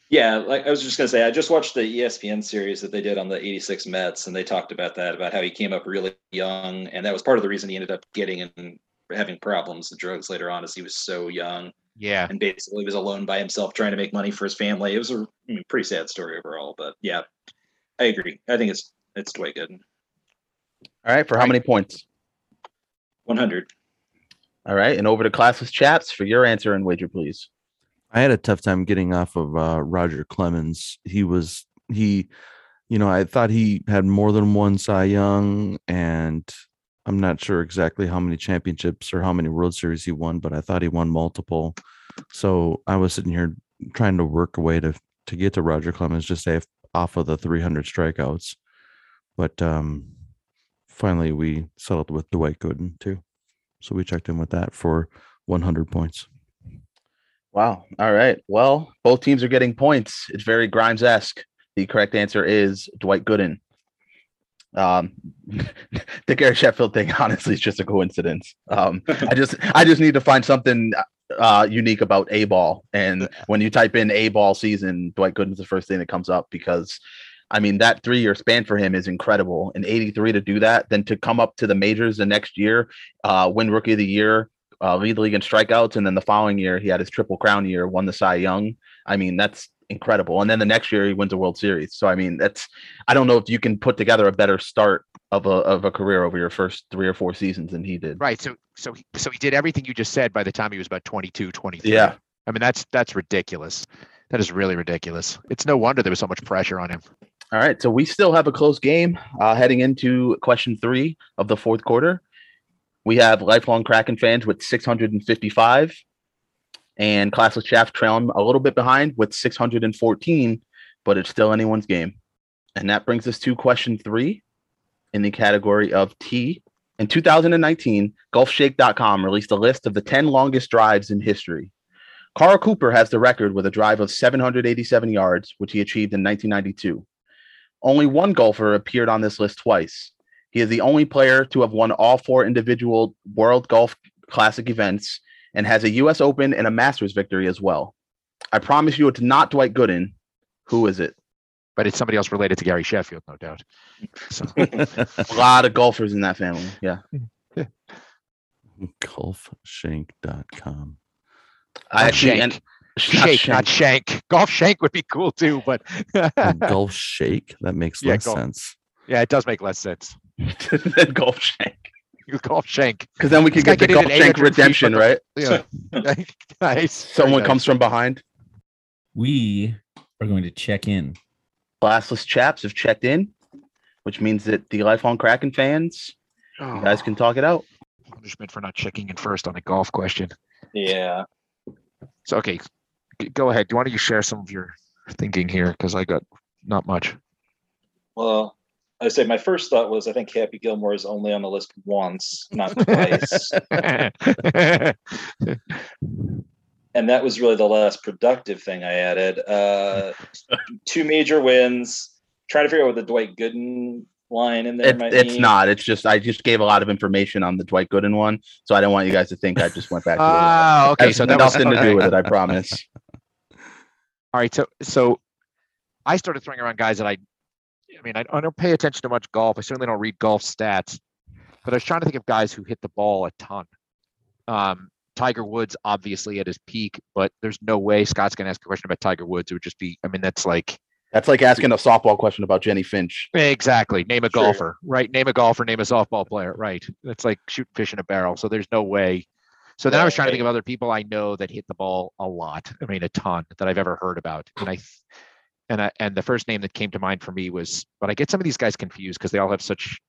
Yeah, like I was just going to say, I just watched the ESPN series that they did on the '86 Mets, and they talked about that, about how he came up really young, and that was part of the reason he ended up getting and having problems with drugs later on, is he was so young. Yeah, and basically was alone by himself trying to make money for his family. It was a pretty sad story overall, but yeah, I agree. I think it's Dwight Gooden. All right, for how many points? 100. All right, and over to Classless Chaps for your answer and wager, please. I had a tough time getting off of Roger Clemens. I thought he had more than one Cy Young, and I'm not sure exactly how many championships or how many World Series he won, but I thought he won multiple. So I was sitting here trying to work a way to get to Roger Clemens, just say off of the 300 strikeouts. But finally, we settled with Dwight Gooden, too. So we checked in with that for 100 points. Wow. All right. Well, both teams are getting points. It's very Grimes-esque. The correct answer is Dwight Gooden. The Gary Sheffield thing honestly is just a coincidence. I just need to find something unique about A ball, and when you type in A ball season, Dwight Gooden's the first thing that comes up, because I mean that 3-year span for him is incredible. In '83 to do that, then to come up to the majors the next year, win Rookie of the Year, lead the league in strikeouts, and then the following year he had his Triple Crown year, won the Cy Young. I mean, that's incredible. And then the next year he wins a World Series. So I mean, I don't know if you can put together a better start of a career over your first 3 or 4 seasons than he did. Right. So he did everything you just said by the time he was about 22, 23. Yeah. I mean, that's ridiculous. That is really ridiculous. It's no wonder there was so much pressure on him. All right. So we still have a close game heading into question 3 of the fourth quarter. We have Lifelong Kraken fans with 655. And Classless Chaps trailing a little bit behind with 614, but it's still anyone's game. And that brings us to question 3 in the category of T. In 2019, GolfShake.com released a list of the 10 longest drives in history. Carl Cooper has the record with a drive of 787 yards, which he achieved in 1992. Only one golfer appeared on this list twice. He is the only player to have won all 4 individual World Golf Classic events, and has a U.S. Open and a Masters victory as well. I promise you it's not Dwight Gooden. Who is it? But it's somebody else related to Gary Sheffield, no doubt. So. A lot of golfers in that family, yeah. GolfShank.com. Not Shank. Golf Shank would be cool, too, but... Golf Shake? That makes less sense. Yeah, it does make less sense. Golf Shank. Golf Shank, because then we could get the Golf Shank redemption, right? Yeah. Nice. Someone comes from behind. We are going to check in. Classless Chaps have checked in, which means that the Lifelong Kraken fans, you guys can talk it out. Punishment for not checking in first on a golf question. Yeah. So okay, go ahead. Why don't you share some of your thinking here? Because I got not much. Well, I say my first thought was I think Happy Gilmore is only on the list once, not twice. And that was really the last productive thing I added. Two major wins. Trying to figure out what the Dwight Gooden line in there might be. It's not. It's just I just gave a lot of information on the Dwight Gooden one, so I don't want you guys to think I just went back to it. Oh, okay. Has so that nothing was, to do with it, I promise. All right. So I started throwing around guys that I don't pay attention to much golf. I certainly don't read golf stats, but I was trying to think of guys who hit the ball a ton. Tiger Woods, obviously at his peak, but there's no way Scott's going to ask a question about Tiger Woods. It would just be, that's like asking a softball question about Jenny Finch. Exactly. Name a golfer, right? Name a golfer, name a softball player, right? That's like shooting fish in a barrel. So there's no way. So then I was trying to think of other people I know that hit the ball a lot. I mean, a ton that I've ever heard about. And the first name that came to mind for me was, but I get some of these guys confused because they all have such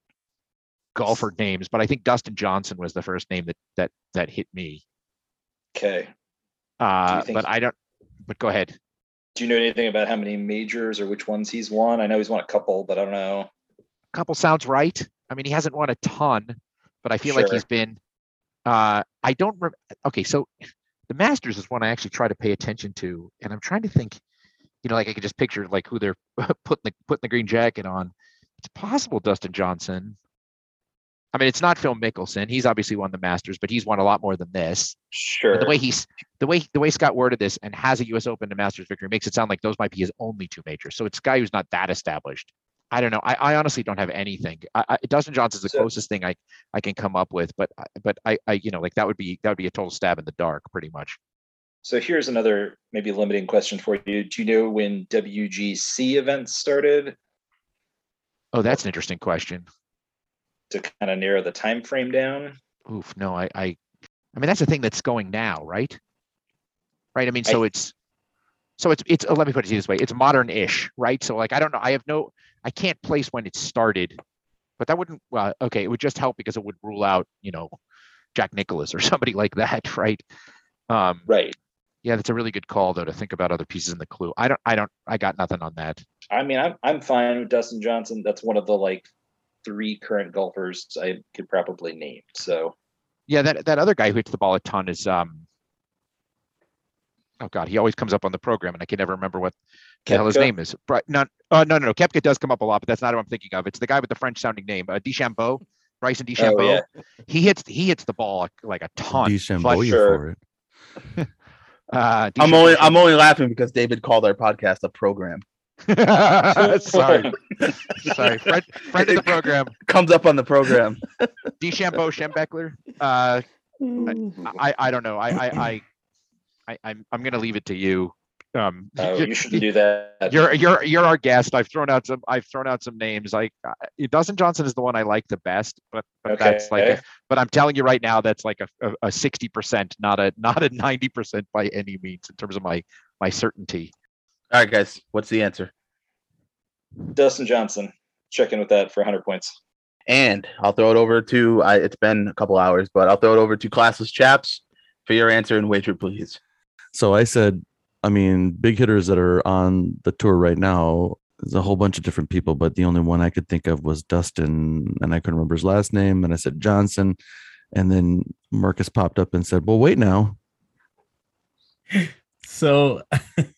golfer names. But I think Dustin Johnson was the first name that hit me. Okay. But go ahead. Do you know anything about how many majors or which ones he's won? I know he's won a couple, but I don't know. A couple sounds right. I mean, he hasn't won a ton, but I feel like he's been. So the Masters is one I actually try to pay attention to, and I'm trying to think. I could just picture who they're putting the green jacket on. It's possible Dustin Johnson. I mean, it's not Phil Mickelson. He's obviously won the Masters, but he's won a lot more than this. Sure. But the way Scott worded this and has a U.S. Open and Masters victory makes it sound like those might be his only two majors. So it's a guy who's not that established. I don't know. I honestly don't have anything. Dustin Johnson's the closest thing I can come up with, but that would be a total stab in the dark, pretty much. So here's another maybe limiting question for you. Do you know when WGC events started? Oh, that's an interesting question. To kind of narrow the time frame down. Oof, no, I mean that's the thing that's going now, right? Right. I mean, so it's let me put it this way. It's modern-ish, right? So I don't know. I can't place when it started, but that wouldn't. Well, okay, it would just help because it would rule out Jack Nicklaus or somebody like that, right? Right. Yeah, that's a really good call though to think about other pieces in the clue. I got nothing on that. I mean, I'm fine with Dustin Johnson. That's one of the three current golfers I could probably name. So yeah, that other guy who hits the ball a ton is he always comes up on the program and I can never remember what the hell his name is. No, Kepka does come up a lot, but that's not who I'm thinking of. It's the guy with the French sounding name, DeChambeau, Bryson DeChambeau. Oh, yeah. He hits the ball like a ton. DeChambeau for it. I'm only laughing because David called our podcast a program. Sorry. Friend of the program comes up on the program. DeChambeau, Schembeckler. I don't know. I'm gonna leave it to you. You shouldn't do that. You're our guest. I've thrown out some names. Dustin Johnson is the one I like the best, but okay. That's but I'm telling you right now, that's a 60%, not a 90% by any means in terms of my certainty. All right, guys, what's the answer? Dustin Johnson. Check in with that for 100 points. And I'll throw it over to. It's been a couple hours, but I'll throw it over to Classless Chaps for your answer and wager, please. So I said. I mean, big hitters that are on the tour right now, there's a whole bunch of different people, but the only one I could think of was Dustin, and I couldn't remember his last name. And I said Johnson, and then Markkus popped up and said, well, wait now. So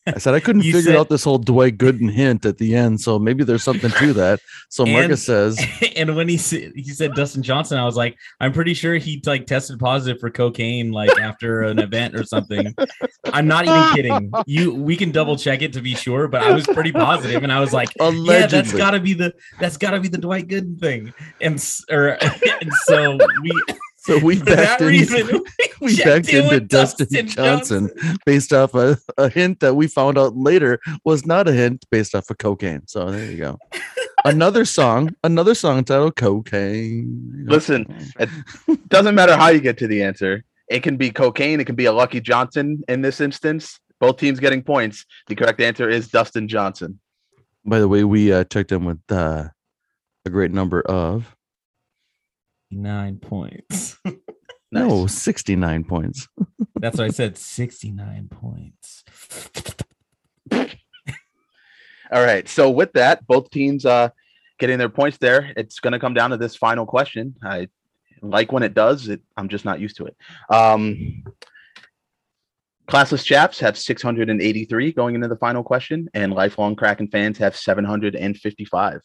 I said, I couldn't figure out this whole Dwight Gooden hint at the end. So maybe there's something to that. So Markkus says, and when he said Dustin Johnson, I was like, I'm pretty sure he tested positive for cocaine, after an event or something. I'm not even kidding you. We can double check it to be sure, but I was pretty positive. And I was like, allegedly. Yeah, that's gotta be the Dwight Gooden thing. And so we, so we backed into Dustin Johnson based off a hint that we found out later was not a hint based off of cocaine. So there you go. another song titled Cocaine. Listen, it doesn't matter how you get to the answer. It can be cocaine. It can be a Lucky Johnson in this instance. Both teams getting points. The correct answer is Dustin Johnson. By the way, we checked in with a great number of 9 points. No, 69 points. That's what I said. 69 points. All right. So with that, both teams getting their points there. It's going to come down to this final question. I like when it does. I'm just not used to it. Classless Chaps have 683 going into the final question, and Lifelong Kraken fans have 755.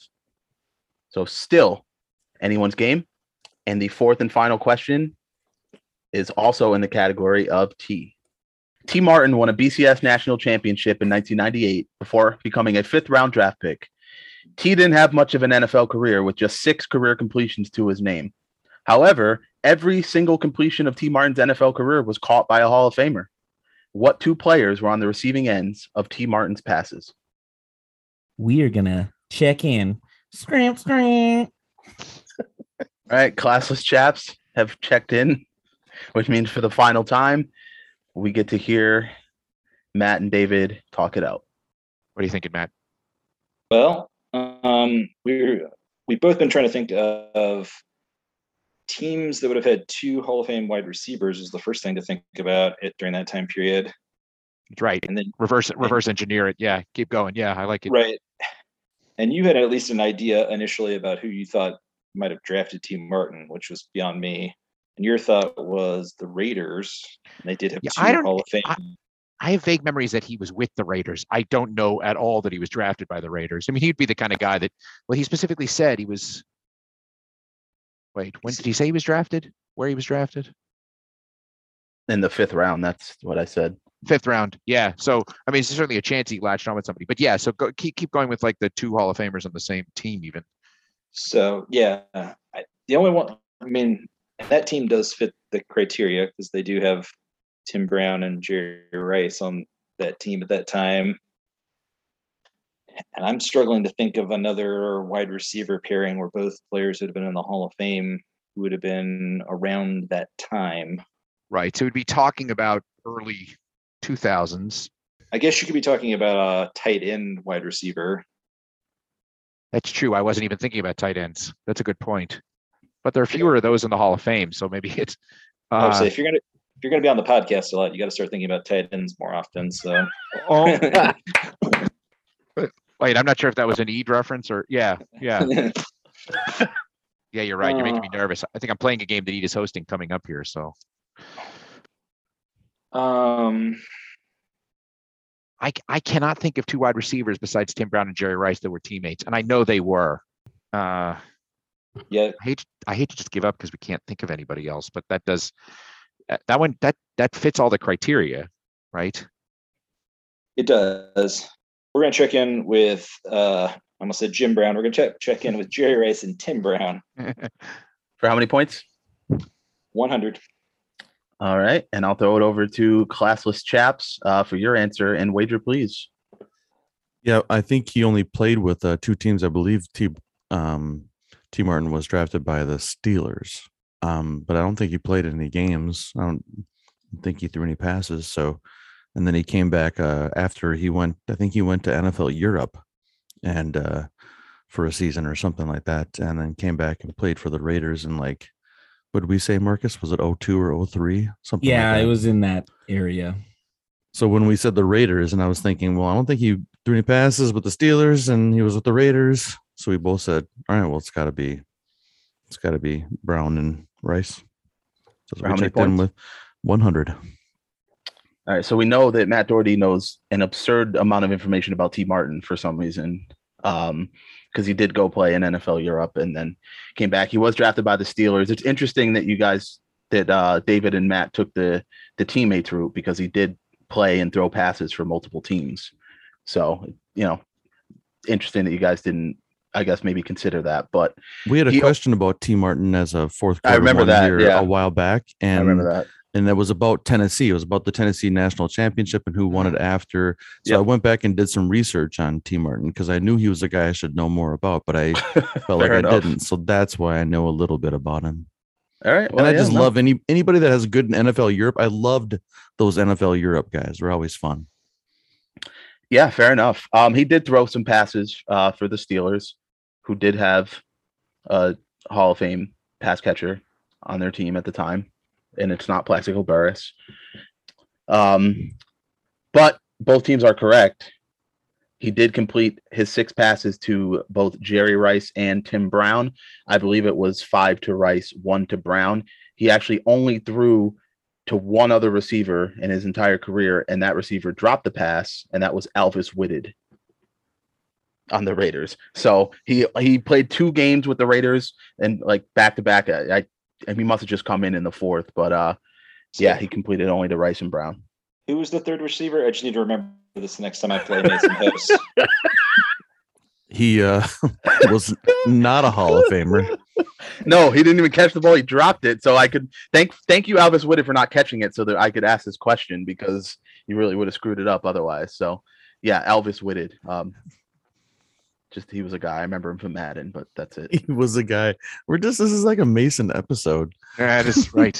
So still anyone's game. And the fourth and final question is also in the category of tea. T. Martin won a BCS national championship in 1998 before becoming a fifth-round draft pick. T didn't have much of an NFL career with just 6 career completions to his name. However, every single completion of T. Martin's NFL career was caught by a Hall of Famer. What two players were on the receiving ends of T. Martin's passes? We are going to check in. Scram, scram. All right, Classless Chaps have checked in, which means for the final time, we get to hear Matt and David talk it out. What are you thinking, Matt? Well, we've both been trying to think of teams that would have had 2 Hall of Fame wide receivers is the first thing to think about it during that time period. Right. And then reverse engineer it. Yeah. Keep going. Yeah. I like it. Right. And you had at least an idea initially about who you thought might've drafted T. Martin, which was beyond me. And your thought was the Raiders. And they did have 2 Hall of Fame. I have vague memories that he was with the Raiders. I don't know at all that he was drafted by the Raiders. I mean, he'd be the kind of guy that, well, he specifically said he was, wait, when did he say he was drafted? Where he was drafted? In the 5th round. That's what I said. 5th round. Yeah. So, I mean, it's certainly a chance he latched on with somebody, but yeah. So go, keep going with like the 2 Hall of Famers on the same team even. So yeah, the only one, I mean, that team does fit the criteria because they do have Tim Brown and Jerry Rice on that team at that time. And I'm struggling to think of another wide receiver pairing where both players would have been in the Hall of Fame who would have been around that time. Right. So we'd be talking about early 2000s. I guess you could be talking about a tight end wide receiver. That's true. I wasn't even thinking about tight ends. That's a good point. But there are fewer of those in the Hall of Fame. So maybe it's. Obviously, if you're going to be on the podcast a lot, you got to start thinking about tight ends more often. So. Oh. Wait, I'm not sure if that was an Eid reference or yeah. Yeah, you're right. You're making me nervous. I think I'm playing a game that Eid is hosting coming up here. So I cannot think of 2 wide receivers besides Tim Brown and Jerry Rice that were teammates. And I know they were. Yeah. I hate to just give up because we can't think of anybody else, but that does that one that fits all the criteria, right? It does. We're going to check in with, I almost said Jim Brown. We're going to check in with Jerry Rice and Tim Brown. For how many points? 100. All right. And I'll throw it over to Classless Chaps for your answer and wager, please. Yeah, I think he only played with 2 teams. I believe T. Martin was drafted by the Steelers, but I don't think he played in any games. I don't think he threw any passes, so... And then he came back after he went, I think he went to NFL Europe and for a season or something like that. And then came back and played for the Raiders. And like, what did we say, Markkus? Was it 02 or 03? Something like that. It was in that area. So when we said the Raiders, and I was thinking, well, I don't think he threw any passes with the Steelers and he was with the Raiders. So we both said, all right, well, it's gotta be Brown and Rice. So we checked in with 100. All right, so we know that Matt Doherty knows an absurd amount of information about T. Martin for some reason, because he did go play in NFL Europe and then came back. He was drafted by the Steelers. It's interesting that you guys, David and Matt took the teammates route because he did play and throw passes for multiple teams. So, you know, interesting that you guys didn't, I guess, maybe consider that. But we had a question about T. Martin as a fourth quarter. I remember that a while back. And I remember that. And that was about Tennessee. It was about the Tennessee National Championship and who won it after. So I went back and did some research on T. Martin because I knew he was a guy I should know more about, but I felt like I didn't. So that's why I know a little bit about him. All right. Well, and I just love anybody that has good NFL Europe. I loved those NFL Europe guys. They're always fun. Yeah, fair enough. He did throw some passes for the Steelers, who did have a Hall of Fame pass catcher on their team at the time. And it's not Plaxico Burress. But both teams are correct. He did complete his 6 passes to both Jerry Rice and Tim Brown. I believe it was 5 to Rice, 1 to Brown. He actually only threw to one other receiver in his entire career, and that receiver dropped the pass, and that was Alvis Witted on the Raiders. So he played 2 games with the Raiders, and like back to back. I he must have just come in the fourth, but yeah, he completed only to Rice and Brown. Who was the third receiver? I just need to remember this the next time I play Mason Hips. He was not a Hall of Famer. No, he didn't even catch the ball. He dropped it. So I could thank you, Alvis Witted, for not catching it so that I could ask this question, because you really would have screwed it up otherwise. So yeah, Alvis Witted. He was a guy. I remember him from Madden, but that's it. He was a guy. This is like a Mason episode. That is right.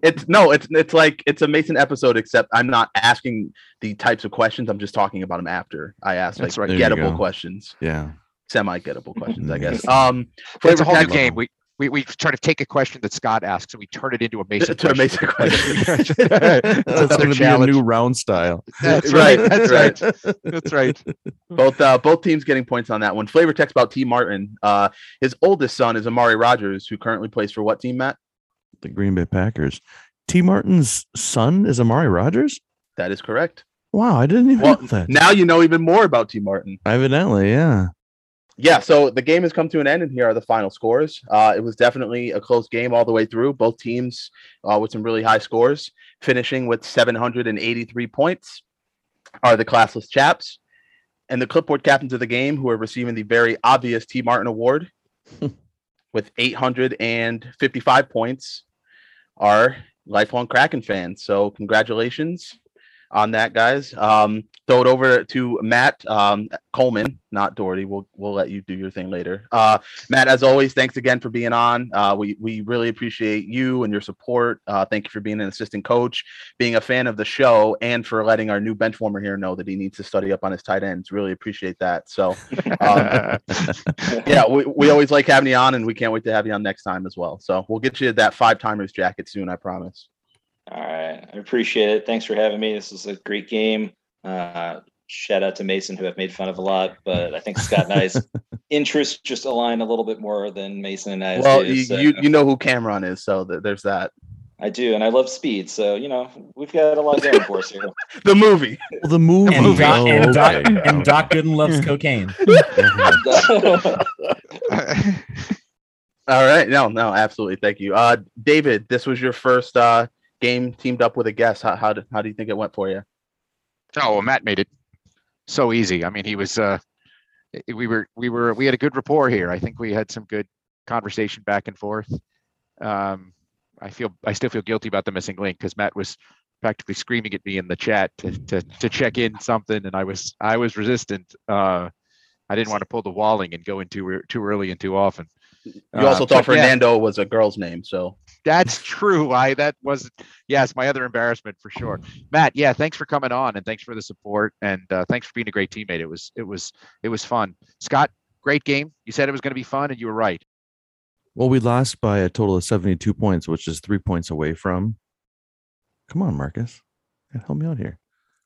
It's a Mason episode, except I'm not asking the types of questions. I'm just talking about them after I ask gettable questions. Yeah. Semi-gettable questions, I guess. It's a whole new game. We try to take a question that Scott asks and we turn it into a Mason question. That's going to be a new round style. That's right. That's right. Both teams getting points on that one. Flavor text about T. Martin. His oldest son is Amari Rogers, who currently plays for what team, Matt? The Green Bay Packers. T. Martin's son is Amari Rogers? That is correct. Wow, I didn't even know that. Now you know even more about T. Martin. Evidently, yeah. Yeah, so the game has come to an end, and here are the final scores. It was definitely a close game all the way through. Both teams with some really high scores, finishing with 783 points are the Classless Chaps. And the clipboard captains of the game, who are receiving the very obvious T. Martin Award with 855 points, are lifelong Kraken fans. So congratulations on that, guys. Throw it over to Matt Coleman, not Doherty. We'll let you do your thing later. Matt, as always, thanks again for being on. We really appreciate you and your support. Thank you for being an assistant coach, being a fan of the show, and for letting our new bench warmer here know that he needs to study up on his tight ends. Really appreciate that. So yeah, we always like having you on, and we can't wait to have you on next time as well. So we'll get you that 5-timers jacket soon, I promise. All right. I appreciate it. Thanks for having me. This was a great game. Shout out to Mason, who I've made fun of a lot, but I think Scott and I's interests just align a little bit more than Mason and I. Well, you know who Cameron is, so there's that. I do, and I love Speed, so, we've got a lot going for us here. The movie. The movie. And Doc Gooden loves cocaine. All right. No, absolutely. Thank you. David, this was your first game teamed up with a guest. How do you think it went for you? Oh, Matt made it so easy. I mean, he was we had a good rapport here. I think we had some good conversation back and forth. I still feel guilty about the missing link, because Matt was practically screaming at me in the chat to check in something, and I was resistant. I didn't want to pull the Walling and go in too early and too often. You also thought Fernando was a girl's name, so that's true. Yes, my other embarrassment for sure. Matt, yeah, thanks for coming on, and thanks for the support, and thanks for being a great teammate. It was fun. Scott, great game. You said it was going to be fun, and you were right. Well, we lost by a total of 72 points, which is 3 points away from. Come on, Markkus, help me out here.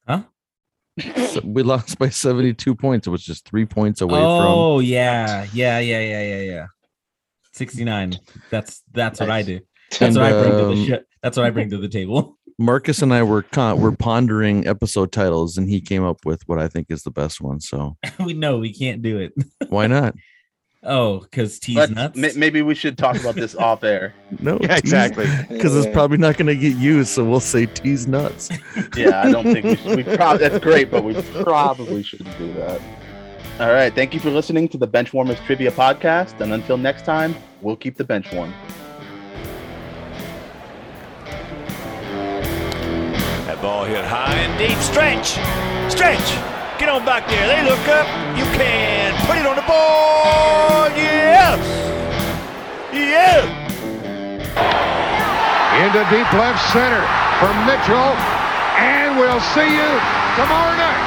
Huh? So we lost by 72 points, which is 3 points away from. Oh yeah. 69. That's nice. What I do. That's what I bring to the table. Markkus and I were pondering episode titles, and he came up with what I think is the best one. So we can't do it. Why not? Oh, because T's nuts. Maybe we should talk about this off air. No, yeah, exactly. Because it's probably not going to get used, so we'll say T's nuts. Yeah, I don't think we should. That's great, but we probably shouldn't do that. All right. Thank you for listening to the Benchwarmers Trivia Podcast. And until next time, we'll keep the bench warm. That ball hit high and deep. Stretch. Get on back there. They look up. You can put it on the board. Yes. Yes. Into deep left center for Mitchell. And we'll see you tomorrow night.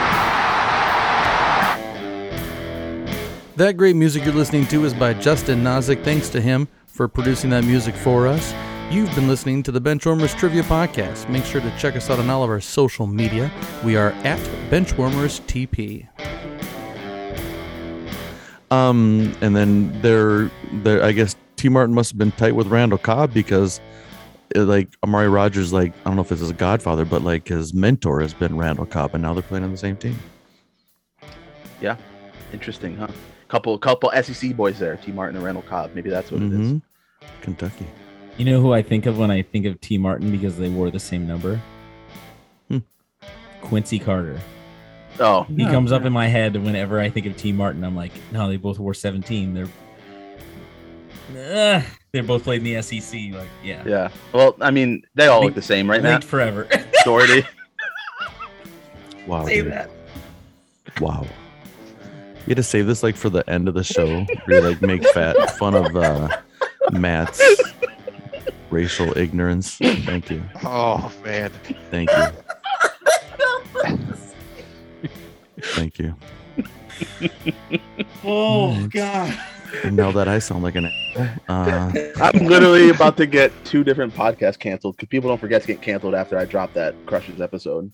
That great music you're listening to is by Justin Nozick. Thanks to him for producing that music for us. You've been listening to the Benchwarmers Trivia Podcast. Make sure to check us out on all of our social media. We are at BenchwarmersTP. And then there, I guess T. Martin must have been tight with Randall Cobb, because like Amari Rogers, like, I don't know if this is a godfather, but like his mentor has been Randall Cobb, and now they're playing on the same team. Yeah. Interesting, huh? Couple SEC boys there, T. Martin and Randall Cobb. Maybe that's what it is. Kentucky. You know who I think of when I think of T. Martin, because they wore the same number? Quincy Carter. Oh. He comes up in my head whenever I think of T. Martin. I'm like, no, they both wore 17. They both played in the SEC. Like, yeah. Yeah. Well, I mean, they all look the same, right? Now. Forever. Doherty. Wow. Save dude. That. Wow. You had to save this like for the end of the show. We like make fun of Matt's racial ignorance. Thank you. Oh man. Thank you. Thank you. Oh God. And now that I sound like an I'm literally about to get 2 different podcasts canceled, because people don't forget to get canceled after I dropped that Crushes episode.